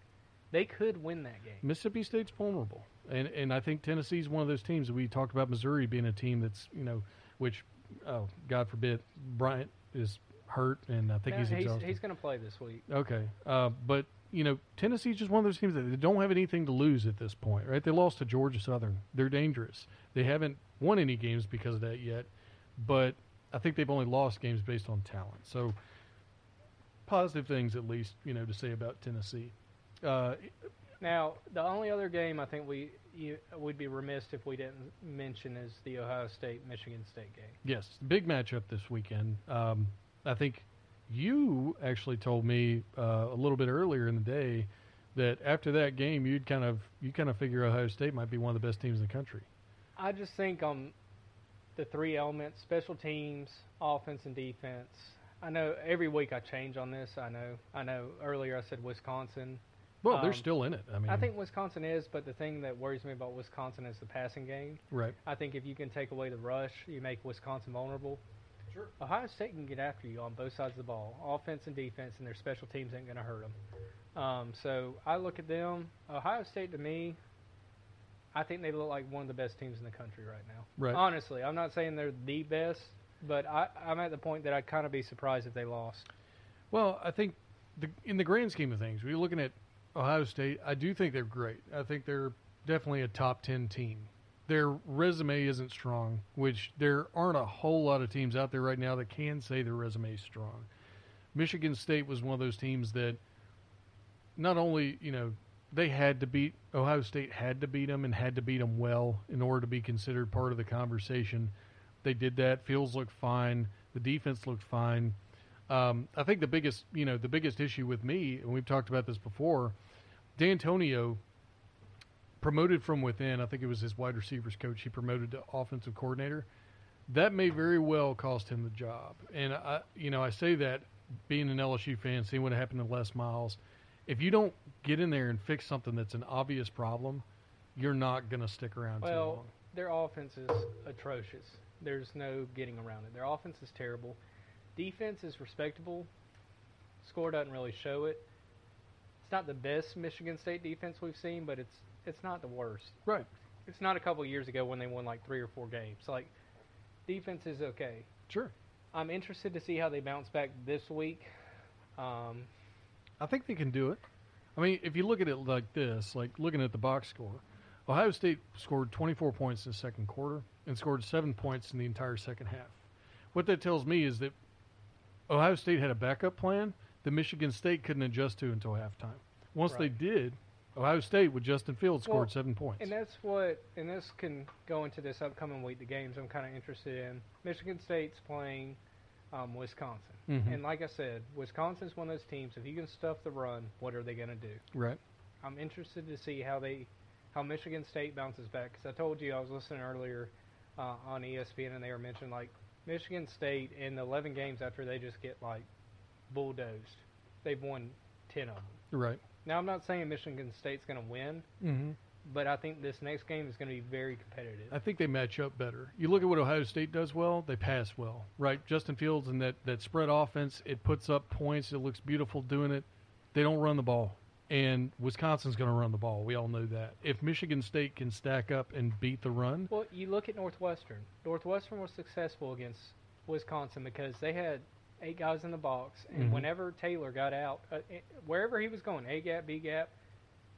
they could win that game. Mississippi State's vulnerable. And and I think Tennessee's one of those teams. We talked about Missouri being a team that's, you know, which, oh, God forbid, Bryant is hurt, and I think no, he's exhausted. He's, he's going to play this week. Okay. Uh, but, you know, Tennessee's just one of those teams that they don't have anything to lose at this point, right? They lost to Georgia Southern. They're dangerous. They haven't won any games because of that yet, but I think they've only lost games based on talent. So, positive things, at least, you know, to say about Tennessee. Uh, now, the only other game I think we you, we'd be remiss if we didn't mention is the Ohio State-Michigan State game. Yes, big matchup this weekend. Um, I think you actually told me uh, a little bit earlier in the day that after that game, you'd kind of you kind of figure Ohio State might be one of the best teams in the country. I just think um, the three elements: special teams, offense, and defense. I know every week I change on this. I know. I know. Earlier I said Wisconsin. Well, um, they're still in it. I mean, I think Wisconsin is, but the thing that worries me about Wisconsin is the passing game. Right. I think if you can take away the rush, you make Wisconsin vulnerable. Sure. Ohio State can get after you on both sides of the ball, offense and defense, and their special teams ain't going to hurt them. Um, so I look at them. Ohio State, to me, I think they look like one of the best teams in the country right now. Right. Honestly, I'm not saying they're the best. But I, I'm at the point that I'd kind of be surprised if they lost. Well, I think the, in the grand scheme of things, we're looking at Ohio State. I do think they're great. I think they're definitely a top ten team. Their resume isn't strong, which there aren't a whole lot of teams out there right now that can say their resume is strong. Michigan State was one of those teams that not only, you know, they had to beat Ohio State, had to beat them and had to beat them well in order to be considered part of the conversation. They did that. Fields looked fine. The defense looked fine. Um, I think the biggest, you know, the biggest issue with me, and we've talked about this before, D'Antonio promoted from within. I think it was his wide receivers coach. He promoted to offensive coordinator. That may very well cost him the job. And I, you know, I say that being an L S U fan, seeing what happened to Les Miles. If you don't get in there and fix something that's an obvious problem, you're not going to stick around well, too long. Well, their offense is atrocious. There's no getting around it. Their offense is terrible. Defense is respectable. Score doesn't really show it. It's not the best Michigan State defense we've seen, but it's it's not the worst. Right. It's not a couple of years ago when they won like three or four games. Like defense is okay. Sure. I'm interested to see how they bounce back this week. Um, I think they can do it. I mean, if you look at it like this, like looking at the box score, Ohio State scored twenty-four points in the second quarter and scored seven points in the entire second half. What that tells me is that Ohio State had a backup plan that Michigan State couldn't adjust to until halftime. Once right. they did, Ohio State with Justin Fields scored well, seven points. And that's what, and this can go into this upcoming week, the games I'm kind of interested in. Michigan State's playing um, Wisconsin. Mm-hmm. And like I said, Wisconsin's one of those teams, if you can stuff the run, what are they going to do? Right. I'm interested to see how they, how Michigan State bounces back. Because I told you, I was listening earlier uh, on E S P N, and they were mentioning, like, Michigan State in the eleven games after they just get, like, bulldozed, they've won ten of them. Right. Now, I'm not saying Michigan State's going to win, mm-hmm. but I think this next game is going to be very competitive. I think they match up better. You look at what Ohio State does well, they pass well, right? Justin Fields and that, that spread offense, it puts up points. It looks beautiful doing it. They don't run the ball, and Wisconsin's going to run the ball. We all know that. If Michigan State can stack up and beat the run. Well, you look at Northwestern. Northwestern was successful against Wisconsin because they had – eight guys in the box, and mm-hmm. whenever Taylor got out, uh, wherever he was going, A gap, B gap,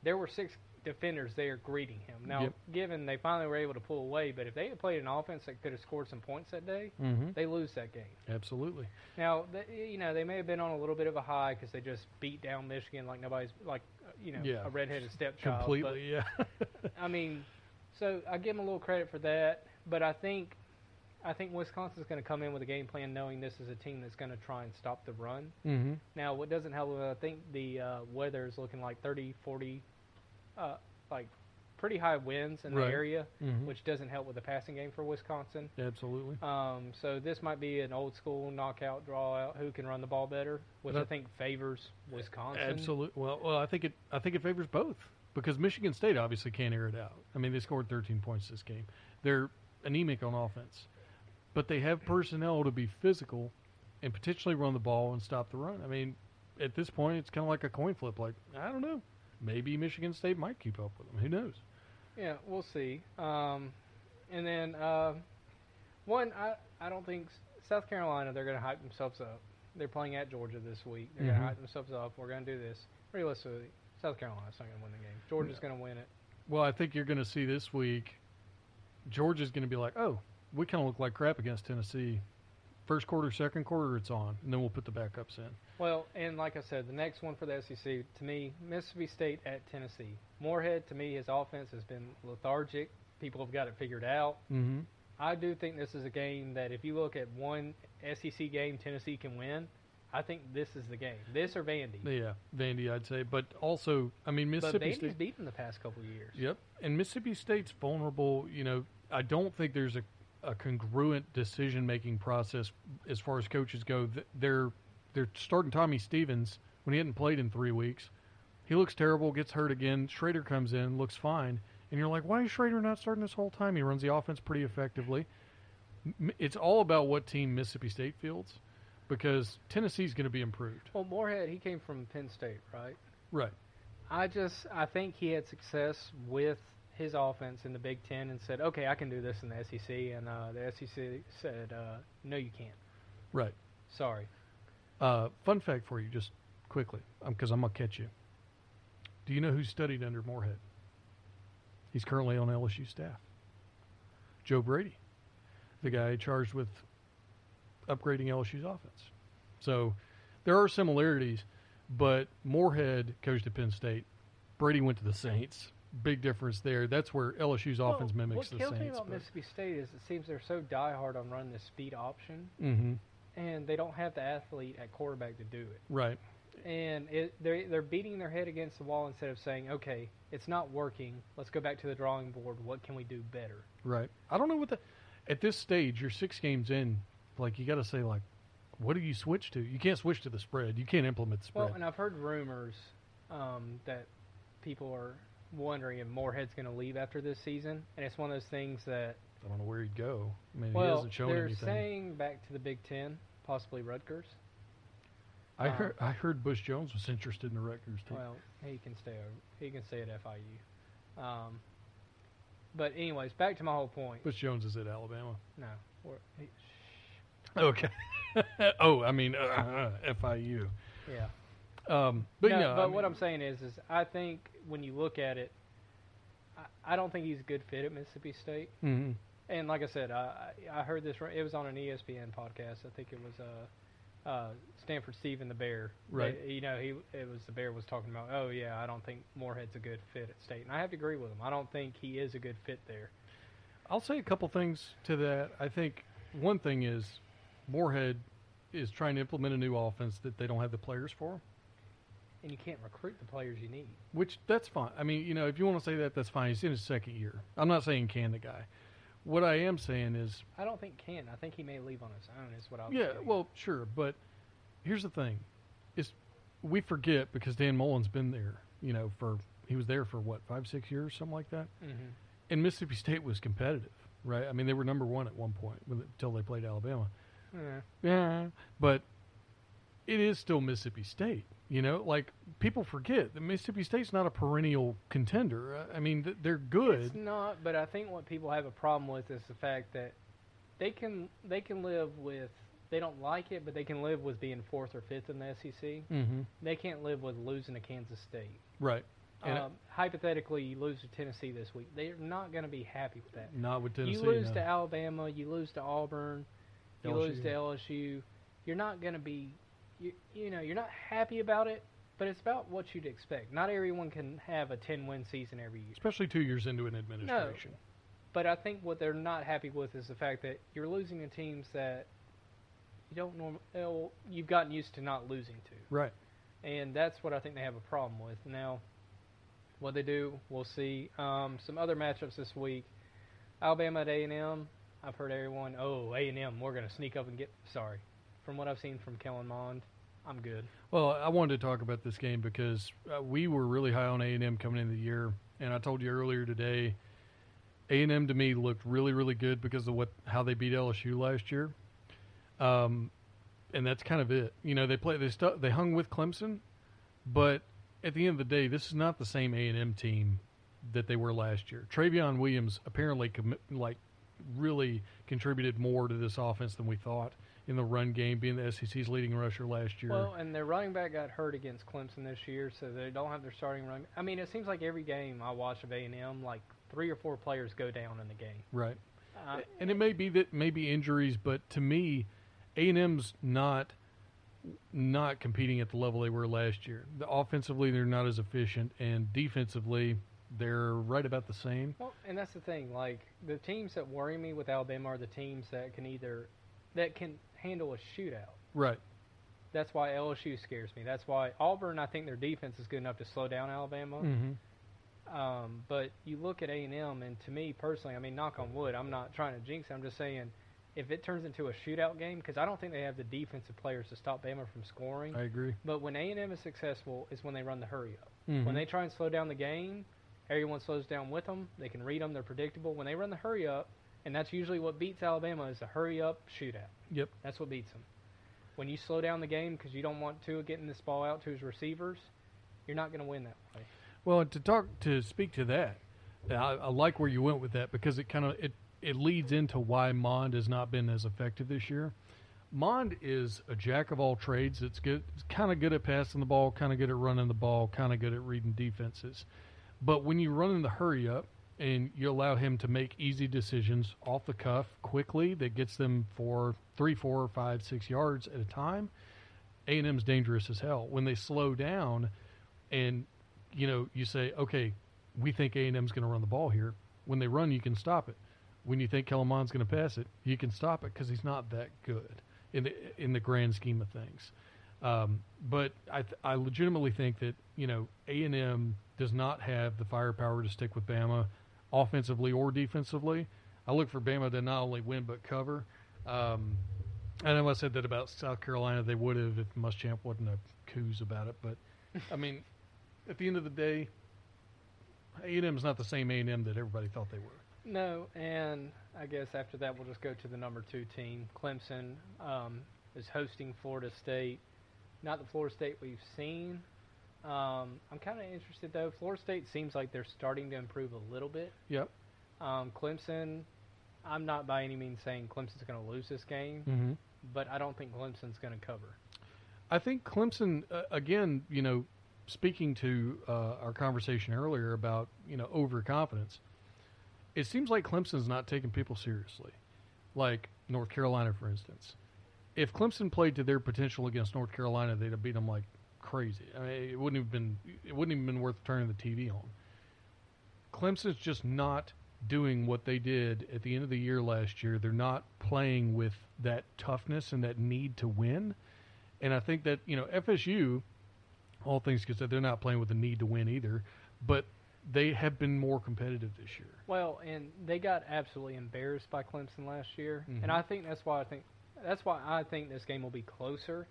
there were six defenders there greeting him. Now, yep. given they finally were able to pull away, but if they had played an offense that could have scored some points that day, mm-hmm. they lose that game. Absolutely. Now, th- you know, they may have been on a little bit of a high because they just beat down Michigan like nobody's, like, you know, yeah. a redheaded stepchild. Completely, but, yeah. I mean, so I give them a little credit for that, but I think. I think Wisconsin's going to come in with a game plan knowing this is a team that's going to try and stop the run. Mm-hmm. Now, what doesn't help, I think the uh, weather is looking like thirty, forty, uh, like pretty high winds in right. the area, mm-hmm. which doesn't help with the passing game for Wisconsin. Absolutely. Um, so this might be an old school knockout, draw out, who can run the ball better, which I, I think favors Wisconsin. Absolutely. Well, well, I think it. I think it favors both because Michigan State obviously can't air it out. I mean, they scored thirteen points this game. They're anemic on offense. But they have personnel to be physical and potentially run the ball and stop the run. I mean, at this point, it's kind of like a coin flip. Like, I don't know. Maybe Michigan State might keep up with them. Who knows? Yeah, we'll see. Um, and then, uh, one, I, I don't think South Carolina, they're going to hype themselves up. They're playing at Georgia this week. They're mm-hmm. going to hype themselves up. We're going to do this. Realistically, South Carolina's not going to win the game. Georgia's no. going to win it. Well, I think you're going to see this week, Georgia's going to be like, oh, we kind of look like crap against Tennessee. First quarter, second quarter, it's on, and then we'll put the backups in. Well, and like I said, the next one for the S E C, to me, Mississippi State at Tennessee. Moorhead, to me, his offense has been lethargic. People have got it figured out. Mm-hmm. I do think this is a game that if you look at one S E C game Tennessee can win, I think this is the game. This or Vandy. Yeah, Vandy, I'd say. But also, I mean, Mississippi State. But Vandy's State, beaten the past couple of years. Yep, and Mississippi State's vulnerable. You know, I don't think there's a – a congruent decision-making process as far as coaches go. They're, they're starting Tommy Stevens when he hadn't played in three weeks. He looks terrible, gets hurt again. Schrader comes in, looks fine. And you're like, why is Schrader not starting this whole time? He runs the offense pretty effectively. It's all about what team Mississippi State fields because Tennessee's going to be improved. Well, Moorhead, he came from Penn State, right? Right. I just I think he had success with – his offense in the Big Ten and said, okay, I can do this in the S E C, and uh, the S E C said, uh, no, you can't. Right. Sorry. Uh, fun fact for you, just quickly, because um, I'm going to catch you. Do you know who studied under Moorhead? He's currently on L S U staff. Joe Brady, the guy charged with upgrading L S U's offense. So there are similarities, but Moorhead coached at Penn State. Brady went to the Saints. Big difference there. That's where L S U's well, offense mimics the Saints. What kills me about Mississippi State is it seems they're so diehard on running the speed option, mm-hmm. and they don't have the athlete at quarterback to do it. Right. And it, they're, they're beating their head against the wall instead of saying, okay, it's not working. Let's go back to the drawing board. What can we do better? Right. I don't know what the – at this stage, you're six games in, like you got to say, like, what do you switch to? You can't switch to the spread. You can't implement the spread. Well, and I've heard rumors um, that people are – wondering if Moorhead's going to leave after this season, and it's one of those things that I don't know where he'd go. I mean, well, he hasn't shown anything. They're saying back to the Big Ten, possibly Rutgers. I um, heard I heard Bush Jones was interested in the Rutgers team. Well, he can stay. He can stay at F I U. Um, but anyways, back to my whole point. Bush Jones is at Alabama. No, Or, hey, okay. oh, I mean, uh, uh, F I U. Yeah. Um, but no, you know, but I mean, what I'm saying is, is I think when you look at it, I, I don't think he's a good fit at Mississippi State. Mm-hmm. And like I said, I I heard this. It was on an E S P N podcast. I think it was uh, uh, Stanford Steve and the Bear. Right. It, you know, he it was the Bear was talking about. Oh yeah, I don't think Moorhead's a good fit at State, and I have to agree with him. I don't think he is a good fit there. I'll say a couple things to that. I think one thing is Moorhead is trying to implement a new offense that they don't have the players for. And you can't recruit the players you need. Which, that's fine. I mean, you know, if you want to say that, that's fine. He's in his second year. I'm not saying can the guy. What I am saying is... I don't think can. I think he may leave on his own is what I was Yeah, saying. Well, sure. But here's the thing. It's, we forget because Dan Mullen's been there, you know, for... He was there for, what, five, six years, something like that? Mm-hmm. And Mississippi State was competitive, right? I mean, they were number one at one point until they played Alabama. Yeah. Yeah. But... It is still Mississippi State, you know. Like, people forget that Mississippi State's not a perennial contender. I mean, th- they're good. It's not, but I think what people have a problem with is the fact that they can they can live with they don't like it, but they can live with being fourth or fifth in the S E C. Mm-hmm. They can't live with losing to Kansas State. Right. And um, I, hypothetically, you lose to Tennessee this week. They're not going to be happy with that. Not with Tennessee. You lose no. to Alabama. You lose to Auburn. You L S U. Lose to L S U. You're not going to be. You, you know, you're not happy about it, but it's about what you'd expect. Not everyone can have a ten-win season every year. Especially two years into an administration. No, but I think what they're not happy with is the fact that you're losing to teams that you don't norm- you've gotten used to not losing to. Right. And that's what I think they have a problem with. Now, what they do, we'll see. Um, some other matchups this week. Alabama at A and M. I've heard everyone, oh, A and M, we're going to sneak up and get – sorry. From what I've seen from Kellen Mond, I'm good. Well, I wanted to talk about this game because uh, we were really high on A and M coming into the year, and I told you earlier today, A and M to me looked really, really good because of what how they beat L S U last year, um, and that's kind of it. You know, they play they stu- they hung with Clemson, but at the end of the day, this is not the same A and M team that they were last year. Travion Williams apparently com- like really contributed more to this offense than we thought. In the run game, being the S E C's leading rusher last year. Well, and their running back got hurt against Clemson this year, so they don't have their starting run. I mean, it seems like every game I watch of A and M, like three or four players go down in the game. Right. Uh, and it may be that maybe injuries, but to me, A and M's not not competing at the level they were last year. The, offensively, they're not as efficient, and defensively, they're right about the same. Well, and that's the thing. Like, the teams that worry me with Alabama are the teams that can either that can handle a shootout. Right. That's why L S U scares me. That's why Auburn, I think their defense is good enough to slow down Alabama. Mm-hmm. Um, but you look at A and M, and to me personally, I mean, knock on wood, I'm not trying to jinx it. I'm just saying if it turns into a shootout game, because I don't think they have the defensive players to stop Bama from scoring. I agree. But when A and M is successful is when they run the hurry up. Mm-hmm. When they try and slow down the game, everyone slows down with them. They can read them. They're predictable. When they run the hurry up, and that's usually what beats Alabama is a hurry-up shootout. Yep. That's what beats them. When you slow down the game because you don't want Tua getting this ball out to his receivers, you're not going to win that way. Well, to talk to speak to that, I, I like where you went with that because it kind of it, it leads into why Mond has not been as effective this year. Mond is a jack-of-all-trades. It's good. It's kind of good at passing the ball, kind of good at running the ball, kind of good at reading defenses. But when you run in the hurry-up, and you allow him to make easy decisions off the cuff quickly that gets them for three, four, five, six yards at a time, A and M's dangerous as hell. When they slow down and, you know, you say, okay, we think A and M's going to run the ball here. When they run, you can stop it. When you think Kellen Mond's going to pass it, you can stop it because he's not that good in the, in the grand scheme of things. Um, but I, th- I legitimately think that, you know, A and M does not have the firepower to stick with Bama offensively or defensively. I look for Bama to not only win but cover. Um, I know I said that about South Carolina. They would have if Muschamp wasn't a coos about it. But, I mean, at the end of the day, A and M's not the same A and M that everybody thought they were. No, and I guess after that we'll just go to the number two team. Clemson um, is hosting Florida State. Not the Florida State we've seen. Um, I'm kind of interested, though. Florida State seems like they're starting to improve a little bit. Yep. Um, Clemson I'm not by any means saying Clemson's going to lose this game, mm-hmm. but I don't think Clemson's going to cover. I think Clemson, uh, again, you know, speaking to uh, our conversation earlier about, you know, overconfidence, it seems like Clemson's not taking people seriously, like North Carolina, for instance. If Clemson played to their potential against North Carolina, they'd have beat them like crazy. I mean, it wouldn't have been it wouldn't even been worth turning the T V on. Clemson's just not doing what they did at the end of the year last year. They're not playing with that toughness and that need to win. And I think that, you know, F S U, all things considered, they're not playing with the need to win either, but they have been more competitive this year. Well, and they got absolutely embarrassed by Clemson last year, mm-hmm. and I think that's why I think that's why I think this game will be closer.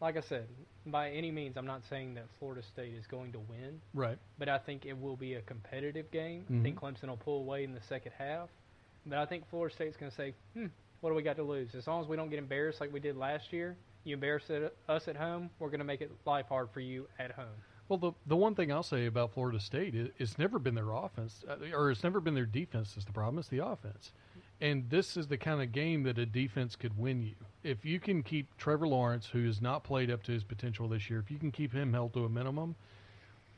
Like I said, by any means, I'm not saying that Florida State is going to win. Right. But I think it will be a competitive game. Mm-hmm. I think Clemson will pull away in the second half. But I think Florida State's going to say, hmm, what do we got to lose? As long as we don't get embarrassed like we did last year, you embarrass it, us at home, we're going to make it life hard for you at home. Well, the the one thing I'll say about Florida State is it's never been their offense, or it's never been their defense is the problem. It's the offense. And this is the kind of game that a defense could win you. If you can keep Trevor Lawrence, who has not played up to his potential this year, if you can keep him held to a minimum,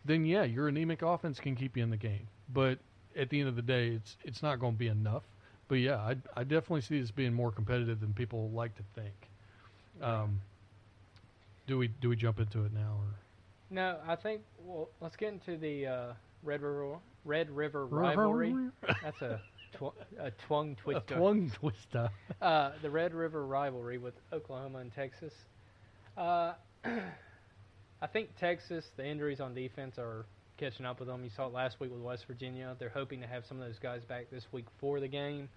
then, yeah, your anemic offense can keep you in the game. But at the end of the day, it's it's not going to be enough. But, yeah, I, I definitely see this being more competitive than people like to think. Um, do we do we jump into it now? Or? No, I think well, let's get into the uh, Red River Red River rivalry. That's a tw- a twung twister. A twung twister. uh, the Red River rivalry with Oklahoma and Texas. Uh, I think Texas, the injuries on defense are catching up with them. You saw it last week with West Virginia. They're hoping to have some of those guys back this week for the game.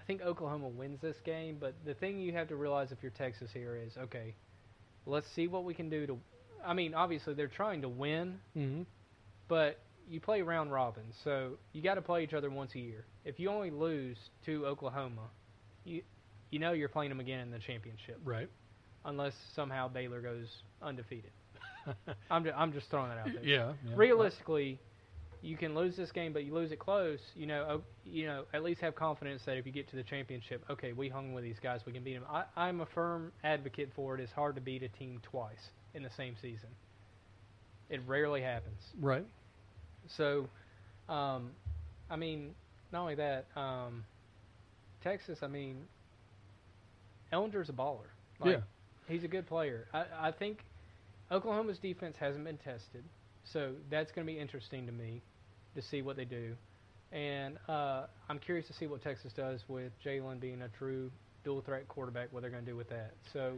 I think Oklahoma wins this game, but the thing you have to realize if you're Texas here is, okay, let's see what we can do to – I mean, obviously they're trying to win, mm-hmm. but you play round robin, so you got to play each other once a year. If you only lose to Oklahoma, you you know you're playing them again in the championship. Right. Unless somehow Baylor goes undefeated. I'm, just, I'm just throwing that out there. Yeah. yeah Realistically – you can lose this game, but you lose it close. You know, you know. At least have confidence that if you get to the championship, okay, we hung with these guys, we can beat them. I, I'm a firm advocate for it. It's hard to beat a team twice in the same season. It rarely happens. Right. So, um, I mean, not only that, um, Texas. I mean, Ellinger's a baller. Like, yeah. He's a good player. I, I think Oklahoma's defense hasn't been tested. So that's going to be interesting to me to see what they do. And uh, I'm curious to see what Texas does with Jalen being a true dual-threat quarterback, what they're going to do with that. So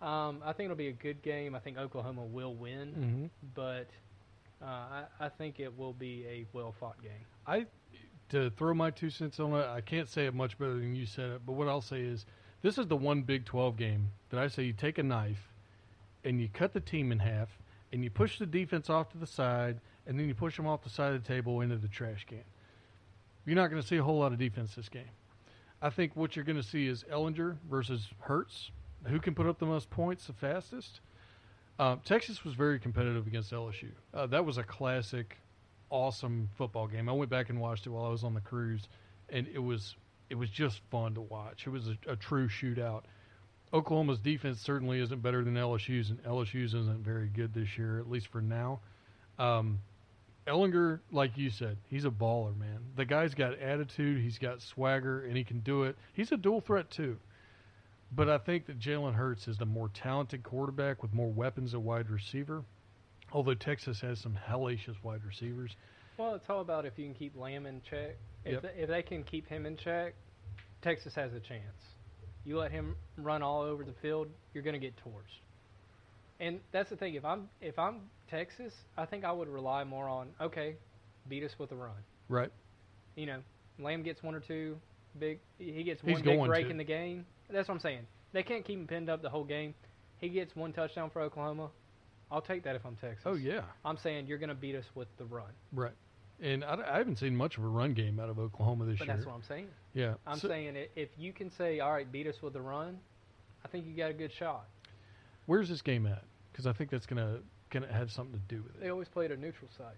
um, I think it'll be a good game. I think Oklahoma will win, mm-hmm. but uh, I, I think it will be a well-fought game. I To throw my two cents on it, I can't say it much better than you said it, but what I'll say is this is the one Big twelve game that I say you take a knife and you cut the team in half, and you push the defense off to the side, and then you push them off the side of the table into the trash can. You're not going to see a whole lot of defense this game. I think what you're going to see is Ellinger versus Hurts, who can put up the most points the fastest. Uh, Texas was very competitive against L S U. Uh, that was a classic, awesome football game. I went back and watched it while I was on the cruise, and it was it was just fun to watch. It was a, a true shootout. Oklahoma's defense certainly isn't better than L S U's, and L S U's isn't very good this year, at least for now. Um, Ellinger, like you said, he's a baller, man. The guy's got attitude, he's got swagger, and he can do it. He's a dual threat, too. But I think that Jalen Hurts is the more talented quarterback with more weapons at wide receiver, although Texas has some hellacious wide receivers. Well, it's all about if you can keep Lamb in check. If, yep. they, if they can keep him in check, Texas has a chance. You let him run all over the field, you're going to get torched. And that's the thing. If I'm if I'm Texas, I think I would rely more on, okay, beat us with a run. Right. You know, Lamb gets one or two big. He gets one He's big break to. in the game. That's what I'm saying. They can't keep him pinned up the whole game. He gets one touchdown for Oklahoma. I'll take that if I'm Texas. Oh, yeah. I'm saying you're going to beat us with the run. Right. And I, I haven't seen much of a run game out of Oklahoma this but year. But that's what I'm saying. Yeah. I'm so, saying if you can say, all right, beat us with a run, I think you got a good shot. Where's this game at? Because I think that's going to going to have something to do with it. They always play at a neutral site.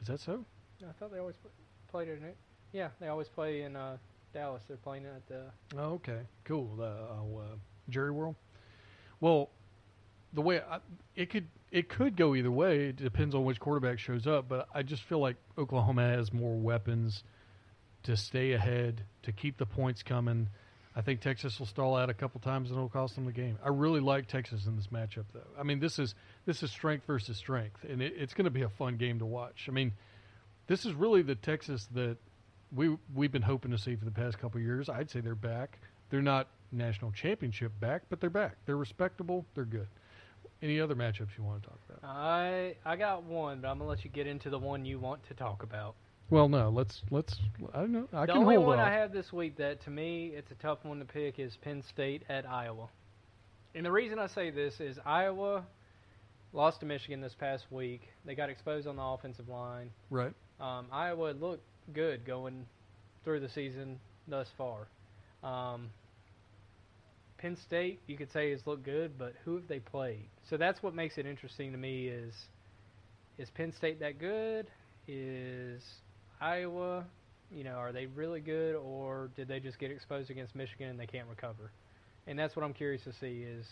Is that so? I thought they always played play at a neutral. Yeah, they always play in uh, Dallas. They're playing at the. Oh, okay, cool. The uh, uh, Jerry World. Well, the way I, it could it could go either way. It depends on which quarterback shows up. But I just feel like Oklahoma has more weapons to stay ahead, to keep the points coming. I think Texas will stall out a couple times and it'll cost them the game. I really like Texas in this matchup, though. I mean, this is this is strength versus strength, and it, it's going to be a fun game to watch. I mean, this is really the Texas that we we've been hoping to see for the past couple of years. I'd say they're back. They're not national championship back, but they're back. They're respectable. They're good. Any other matchups you want to talk about? I I got one, but I'm gonna let you get into the one you want to talk about. Well, no, let's let's. I don't know. I can hold on. The only one I have this week that, to me, it's a tough one to pick is Penn State at Iowa. And the reason I say this is Iowa lost to Michigan this past week. They got exposed on the offensive line. Right. Um, Iowa looked good going through the season thus far. Um, Penn State, you could say, has looked good, but who have they played? So that's what makes it interesting to me is is Penn State that good? Is Iowa, you know, are they really good, or did they just get exposed against Michigan and they can't recover? And that's what I'm curious to see is,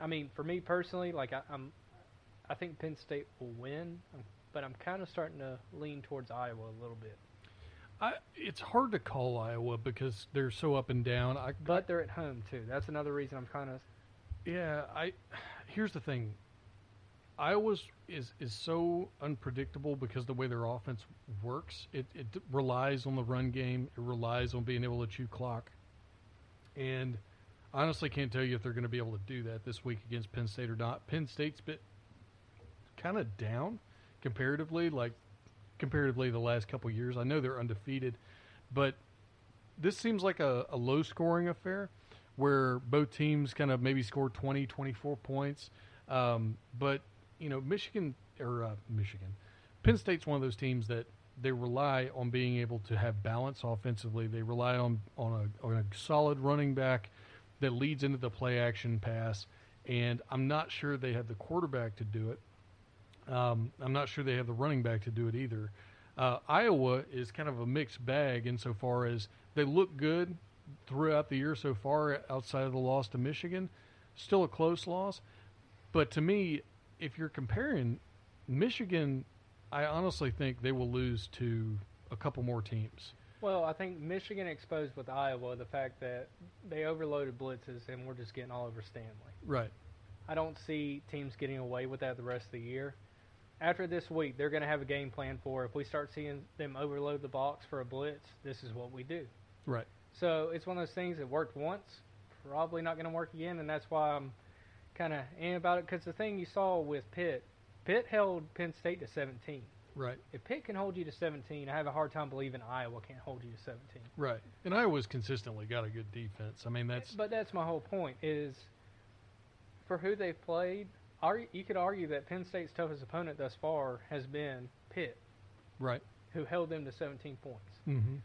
I mean, for me personally, like I, I'm, I think Penn State will win, but I'm kind of starting to lean towards Iowa a little bit. I, it's hard to call Iowa because they're so up and down. I, but they're at home too. That's another reason I'm kind of. Yeah, I. Here's the thing. Iowa's is, is so unpredictable because the way their offense works. It, it relies on the run game. It relies on being able to chew clock. And I honestly can't tell you if they're going to be able to do that this week against Penn State or not. Penn State's been kind of down comparatively, like comparatively the last couple of years. I know they're undefeated, but this seems like a, a low-scoring affair where both teams kind of maybe score twenty, twenty-four points. Um, but You know, Michigan or uh, Michigan, Penn State's one of those teams that they rely on being able to have balance offensively. They rely on on a, on a solid running back that leads into the play action pass, and I'm not sure they have the quarterback to do it. Um, I'm not sure they have the running back to do it either. Uh, Iowa is kind of a mixed bag insofar as they look good throughout the year so far outside of the loss to Michigan. Still a close loss, but to me, if you're comparing Michigan, I honestly think they will lose to a couple more teams. Well, I think Michigan exposed with Iowa the fact that they overloaded blitzes and we're just getting all over Stanley. Right. I don't see teams getting away with that the rest of the year. After this week, they're going to have a game plan for if we start seeing them overload the box for a blitz, this is what we do. Right. So it's one of those things that worked once, probably not going to work again, and that's why I'm kind of and about it, because the thing you saw with Pitt, Pitt held Penn State to seventeen. Right. If Pitt can hold you to seventeen, I have a hard time believing Iowa can't hold you to seventeen. Right. And Iowa's consistently got a good defense. I mean, that's. But that's my whole point is, for who they've played, you could argue that Penn State's toughest opponent thus far has been Pitt. Right. Who held them to seventeen points. Mm-hmm. I'm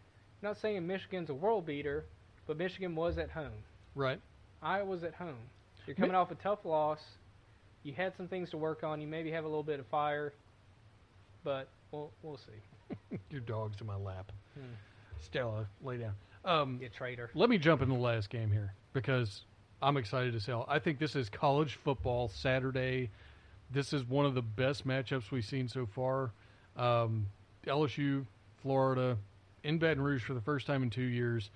not saying Michigan's a world beater, but Michigan was at home. Right. Iowa's at home. You're coming off a tough loss. You had some things to work on. You maybe have a little bit of fire, but we'll we'll see. Your dog's in my lap. Hmm. Stella, lay down. Um, you traitor. Let me jump into the last game here because I'm excited as hell. I think this is college football Saturday. This is one of the best matchups we've seen so far. Um, L S U, Florida, in Baton Rouge for the first time in two years.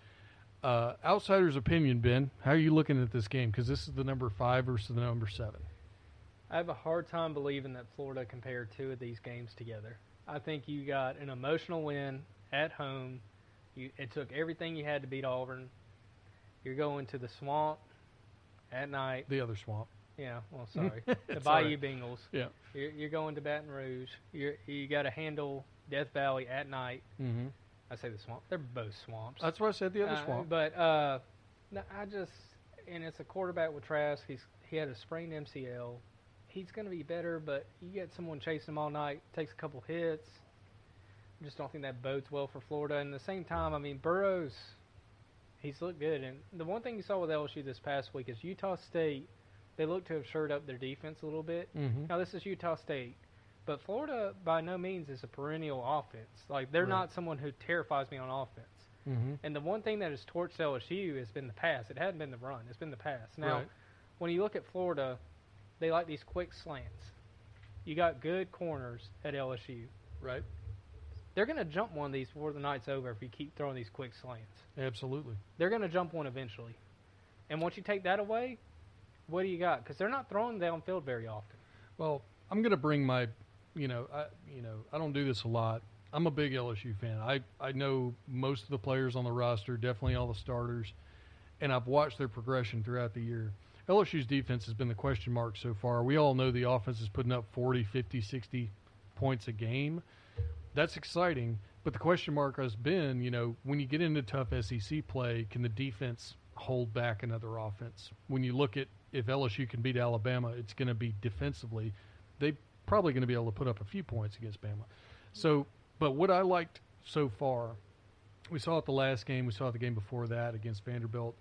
Uh, outsider's opinion, Ben, how are you looking at this game? Because this is the number five versus the number seven. I have a hard time believing that Florida compared two of these games together. I think you got an emotional win at home. You, it took everything you had to beat Auburn. You're going to the swamp at night. The other swamp. Yeah, well, sorry. The Bayou right. Bengals. Yeah. You're, you're going to Baton Rouge. You're, you got to handle Death Valley at night. Mm-hmm. I say the swamp. They're both swamps. That's what I said, the other uh, swamp. But uh, no, I just – and it's a quarterback with Trask. He's, he had a sprained M C L. He's going to be better, but you get someone chasing him all night, takes a couple hits. I just don't think that bodes well for Florida. And at the same time, I mean, Burrow's – he's looked good. And the one thing you saw with L S U this past week is Utah State, they look to have shored up their defense a little bit. Mm-hmm. Now, this is Utah State. But Florida, by no means, is a perennial offense. Like, they're right. not someone who terrifies me on offense. Mm-hmm. And the one thing that has torched L S U has been the pass. It hadn't been the run. It's been the pass. Now, right. when you look at Florida, they like these quick slants. You got good corners at L S U. Right. They're going to jump one of these before the night's over if you keep throwing these quick slants. Absolutely. They're going to jump one eventually. And once you take that away, what do you got? Because they're not throwing downfield very often. Well, I'm going to bring my, you know, I, you know, I don't do this a lot. I'm a big L S U fan. I, I know most of the players on the roster, definitely all the starters, and I've watched their progression throughout the year. L S U's defense has been the question mark so far. We all know the offense is putting up forty, fifty, sixty points a game. That's exciting, but the question mark has been, you know, when you get into tough S E C play, can the defense hold back another offense? When you look at if L S U can beat Alabama, it's going to be defensively. They're probably going to be able to put up a few points against Bama. So, but what I liked so far, we saw it the last game, we saw it the game before that against Vanderbilt.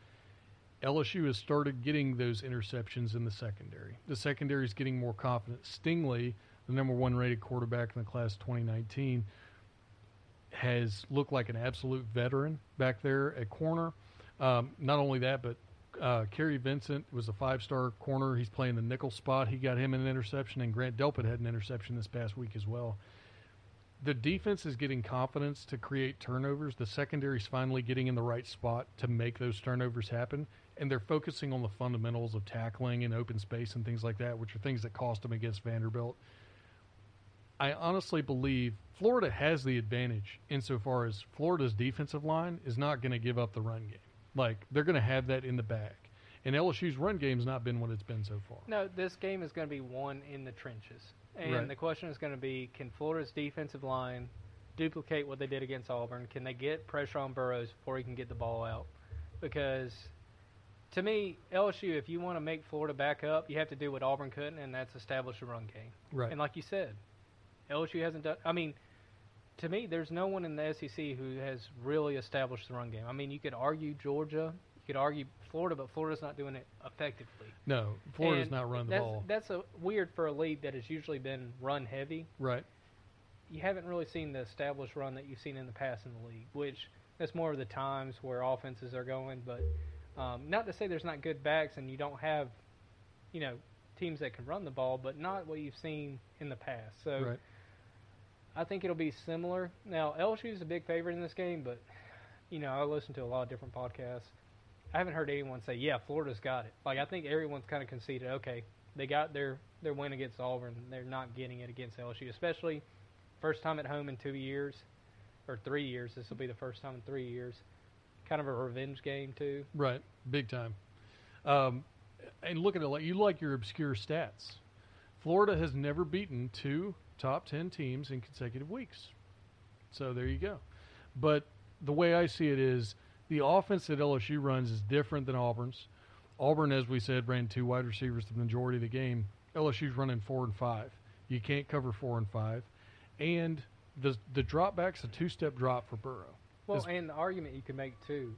L S U has started getting those interceptions in the secondary. The secondary is getting more confident. Stingley, the number one rated quarterback in the class of twenty nineteen, has looked like an absolute veteran back there at corner. Um, not only that, but uh, Kerry Vincent was a five-star corner. He's playing the nickel spot. He got him an interception, and Grant Delpit had an interception this past week as well. The defense is getting confidence to create turnovers. The secondary is finally getting in the right spot to make those turnovers happen, and they're focusing on the fundamentals of tackling and open space and things like that, which are things that cost them against Vanderbilt. I honestly believe Florida has the advantage insofar as Florida's defensive line is not going to give up the run game. Like, they're going to have that in the bag. And L S U's run game's not been what it's been so far. No, this game is going to be won in the trenches. And right. the question is going to be, can Florida's defensive line duplicate what they did against Auburn? Can they get pressure on Burrows before he can get the ball out? Because, to me, L S U, if you want to make Florida back up, you have to do what Auburn couldn't, and that's establish a run game. Right. And like you said, L S U hasn't done – I mean, to me, there's no one in the S E C who has really established the run game. I mean, you could argue Georgia. You could argue Florida, but Florida's not doing it effectively. No, Florida's and not running the that's, ball. That's a weird for a league that has usually been run heavy. Right. You haven't really seen the established run that you've seen in the past in the league, which that's more of the times where offenses are going. But um, not to say there's not good backs and you don't have, you know, teams that can run the ball, but not what you've seen in the past. So. Right. I think it'll be similar. Now, L S U is a big favorite in this game, but, you know, I listen to a lot of different podcasts. I haven't heard anyone say, yeah, Florida's got it. Like, I think everyone's kind of conceded, okay, they got their, their win against Auburn. They're not getting it against L S U, especially first time at home in two years or three years. This will be the first time in three years. Kind of a revenge game, too. Right, big time. Um, and look at it, like you like your obscure stats. Florida has never beaten two top ten teams in consecutive weeks. So there you go. But the way I see it is the offense that L S U runs is different than Auburn's. Auburn, as we said, ran two wide receivers the majority of the game. L S U's running four and five. You can't cover four and five. And the the drop back's a two-step drop for Burrow. Well, it's, and the argument you can make, too,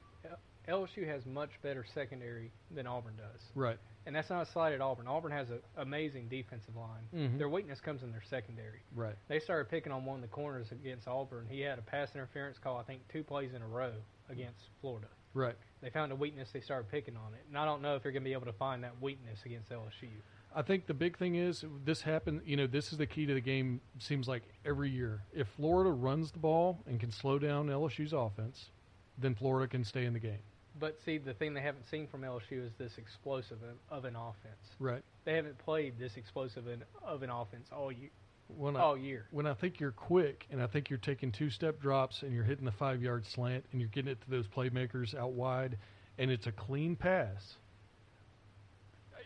L S U has much better secondary than Auburn does. Right. And that's not a slight at Auburn. Auburn has an amazing defensive line. Mm-hmm. Their weakness comes in their secondary. Right. They started picking on one of the corners against Auburn. He had a pass interference call, I think, two plays in a row against Florida. Right. They found a weakness. They started picking on it. And I don't know if you're going to be able to find that weakness against L S U. I think the big thing is this happened. You know, this is the key to the game, seems like, every year. If Florida runs the ball and can slow down L S U's offense, then Florida can stay in the game. But, see, the thing they haven't seen from L S U is this explosive of an offense. Right. They haven't played this explosive of an offense all year. When I, all year. When I think you're quick and I think you're taking two-step drops and you're hitting the five-yard slant and you're getting it to those playmakers out wide and it's a clean pass,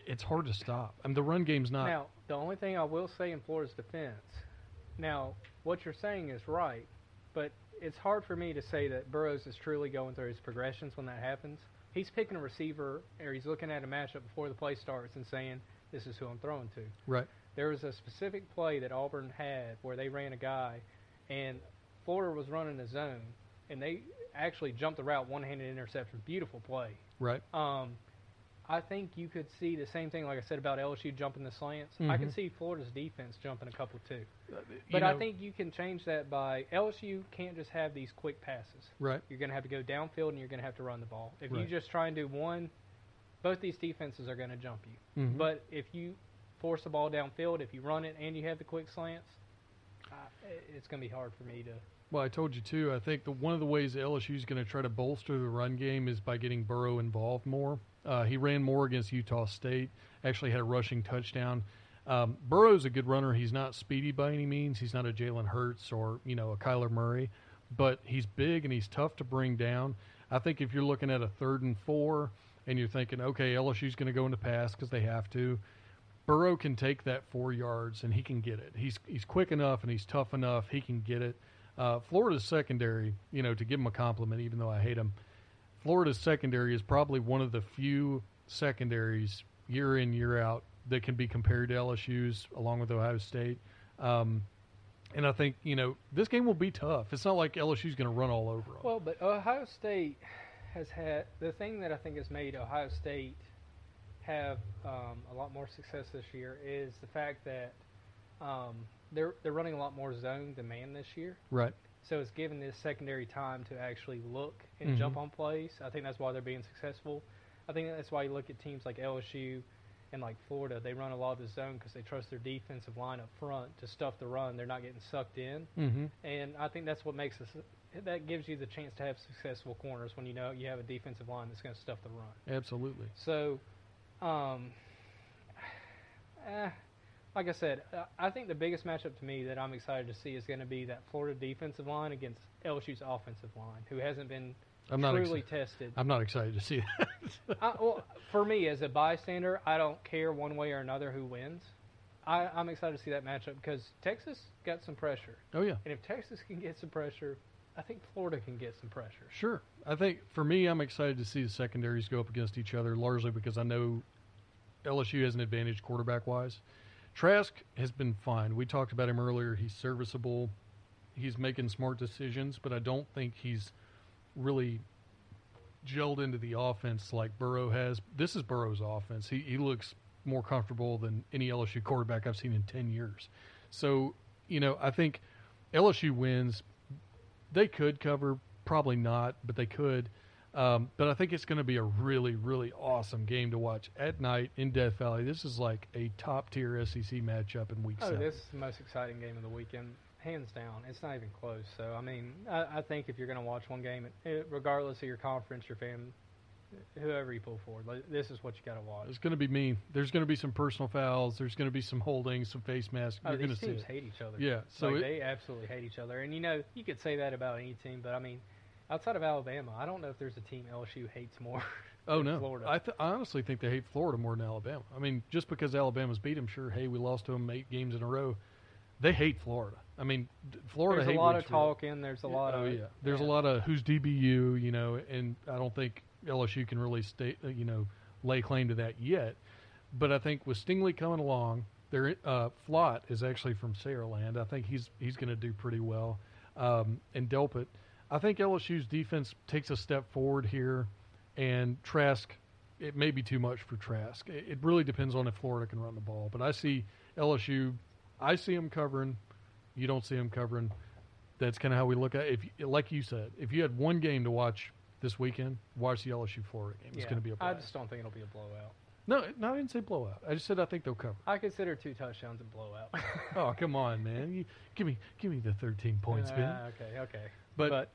it's hard to stop. I mean, the run game's not. Now, the only thing I will say in Florida's defense, now, what you're saying is right, but – it's hard for me to say that Burrows is truly going through his progressions when that happens. He's picking a receiver, or he's looking at a matchup before the play starts and saying, this is who I'm throwing to. Right. There was a specific play that Auburn had where they ran a guy, and Florida was running a zone, and they actually jumped the route, one-handed interception. Beautiful play. Right. Um, I think you could see the same thing, like I said, about L S U jumping the slants. Mm-hmm. I can see Florida's defense jumping a couple, too. Uh, but know, I think you can change that by L S U can't just have these quick passes. Right. You're going to have to go downfield, and you're going to have to run the ball. If right. you just try and do one, both these defenses are going to jump you. Mm-hmm. But if you force the ball downfield, if you run it and you have the quick slants, uh, it's going to be hard for me to – Well, I told you, too, I think the, one of the ways L S U is going to try to bolster the run game is by getting Burrow involved more. Uh, he ran more against Utah State, actually had a rushing touchdown. Um, Burrow's a good runner. He's not speedy by any means. He's not a Jalen Hurts or, you know, a Kyler Murray. But he's big and he's tough to bring down. I think if you're looking at a third and four and you're thinking, okay, L S U's going to go into pass because they have to, Burrow can take that four yards and he can get it. He's, he's quick enough and he's tough enough. He can get it. Uh, Florida's secondary, you know, to give them a compliment, even though I hate them, Florida's secondary is probably one of the few secondaries year in, year out that can be compared to L S U's along with Ohio State. Um, and I think, you know, this game will be tough. It's not like L S U's going to run all over them. Well, but Ohio State has had – the thing that I think has made Ohio State have um, a lot more success this year is the fact that um, – They're they're running a lot more zone than man this year. Right. So it's giving this secondary time to actually look and mm-hmm. jump on plays. I think that's why they're being successful. I think that's why you look at teams like L S U and like Florida. They run a lot of the zone because they trust their defensive line up front to stuff the run. They're not getting sucked in. Mm-hmm. And I think that's what makes us – that gives you the chance to have successful corners when you know you have a defensive line that's going to stuff the run. Absolutely. So, um, eh. Like I said, I think the biggest matchup to me that I'm excited to see is going to be that Florida defensive line against L S U's offensive line, who hasn't been I'm truly exci- tested. I'm not excited to see that. I, well, for me, as a bystander, I don't care one way or another who wins. I, I'm excited to see that matchup because Texas got some pressure. Oh, yeah. And if Texas can get some pressure, I think Florida can get some pressure. Sure. I think, for me, I'm excited to see the secondaries go up against each other, largely because I know L S U has an advantage quarterback-wise. Trask has been fine. We talked about him earlier. He's serviceable. He's making smart decisions, but I don't think he's really gelled into the offense like Burrow has. This is Burrow's offense. He, he looks more comfortable than any L S U quarterback I've seen in ten years. So, you know, I think L S U wins. They could cover, probably not, but they could. Um, but I think it's going to be a really, really awesome game to watch at night in Death Valley. This is like a top-tier S E C matchup in week oh, seven. Oh, this is the most exciting game of the weekend, hands down. It's not even close. So, I mean, I, I think if you're going to watch one game, it, regardless of your conference, your fan, whoever you pull forward, like, this is what you got to watch. It's going to be mean. There's going to be some personal fouls. There's going to be some holdings, some face masks. Oh, you're these gonna teams see hate each other. Yeah. So like, it, they absolutely hate each other. And, you know, you could say that about any team, but, I mean, outside of Alabama, I don't know if there's a team L S U hates more oh, than no. Florida. I, th- I honestly think they hate Florida more than Alabama. I mean, just because Alabama's beat them, sure, hey, we lost to them eight games in a row. They hate Florida. I mean, Florida hates There's hate a lot Ridgefield. Of talking. There's a lot oh, of – Oh, yeah. There's yeah. a lot of who's D B U, you know, and I don't think L S U can really, stay, you know, lay claim to that yet. But I think with Stingley coming along, their uh, Flott is actually from Saraland. I think he's he's going to do pretty well. Um, and Delpit – I think L S U's defense takes a step forward here, and Trask, it may be too much for Trask. It really depends on if Florida can run the ball. But I see L S U, I see them covering. You don't see them covering. That's kind of how we look at it. If, like you said, if you had one game to watch this weekend, watch the L S U-Florida game. It's yeah, going to be a blowout. I just don't think it'll be a blowout. No, no, I didn't say blowout. I just said I think they'll cover. I consider two touchdowns a blowout. Oh, come on, man. You, give me give me the thirteen points, uh, Ben. Okay, okay. But, but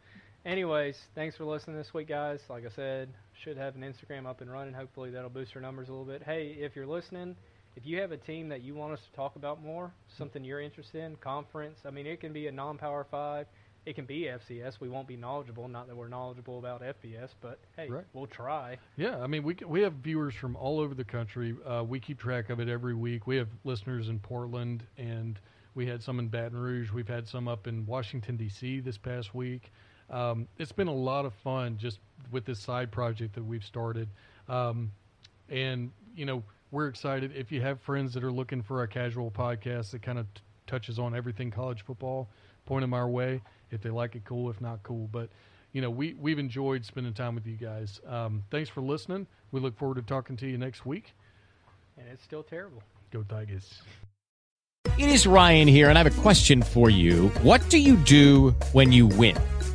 anyways, thanks for listening this week, guys. Like I said, should have an Instagram up and running. Hopefully that'll boost our numbers a little bit. Hey, if you're listening, if you have a team that you want us to talk about more, something you're interested in, conference, I mean, it can be a non-power five. It can be F C S. We won't be knowledgeable. Not that we're knowledgeable about F B S, but, hey, right. we'll try. Yeah, I mean, we we have viewers from all over the country. Uh, we keep track of it every week. We have listeners in Portland, and we had some in Baton Rouge. We've had some up in Washington, D C this past week. Um, it's been a lot of fun just with this side project that we've started. Um, and, you know, we're excited. If you have friends that are looking for a casual podcast that kind of t- touches on everything college football, point them our way. If they like it, cool. If not, cool. But you know, we, we've enjoyed spending time with you guys. Um, thanks for listening. We look forward to talking to you next week. And it's still terrible. Go Tigers. It is Ryan here, and I have a question for you. What do you do when you win?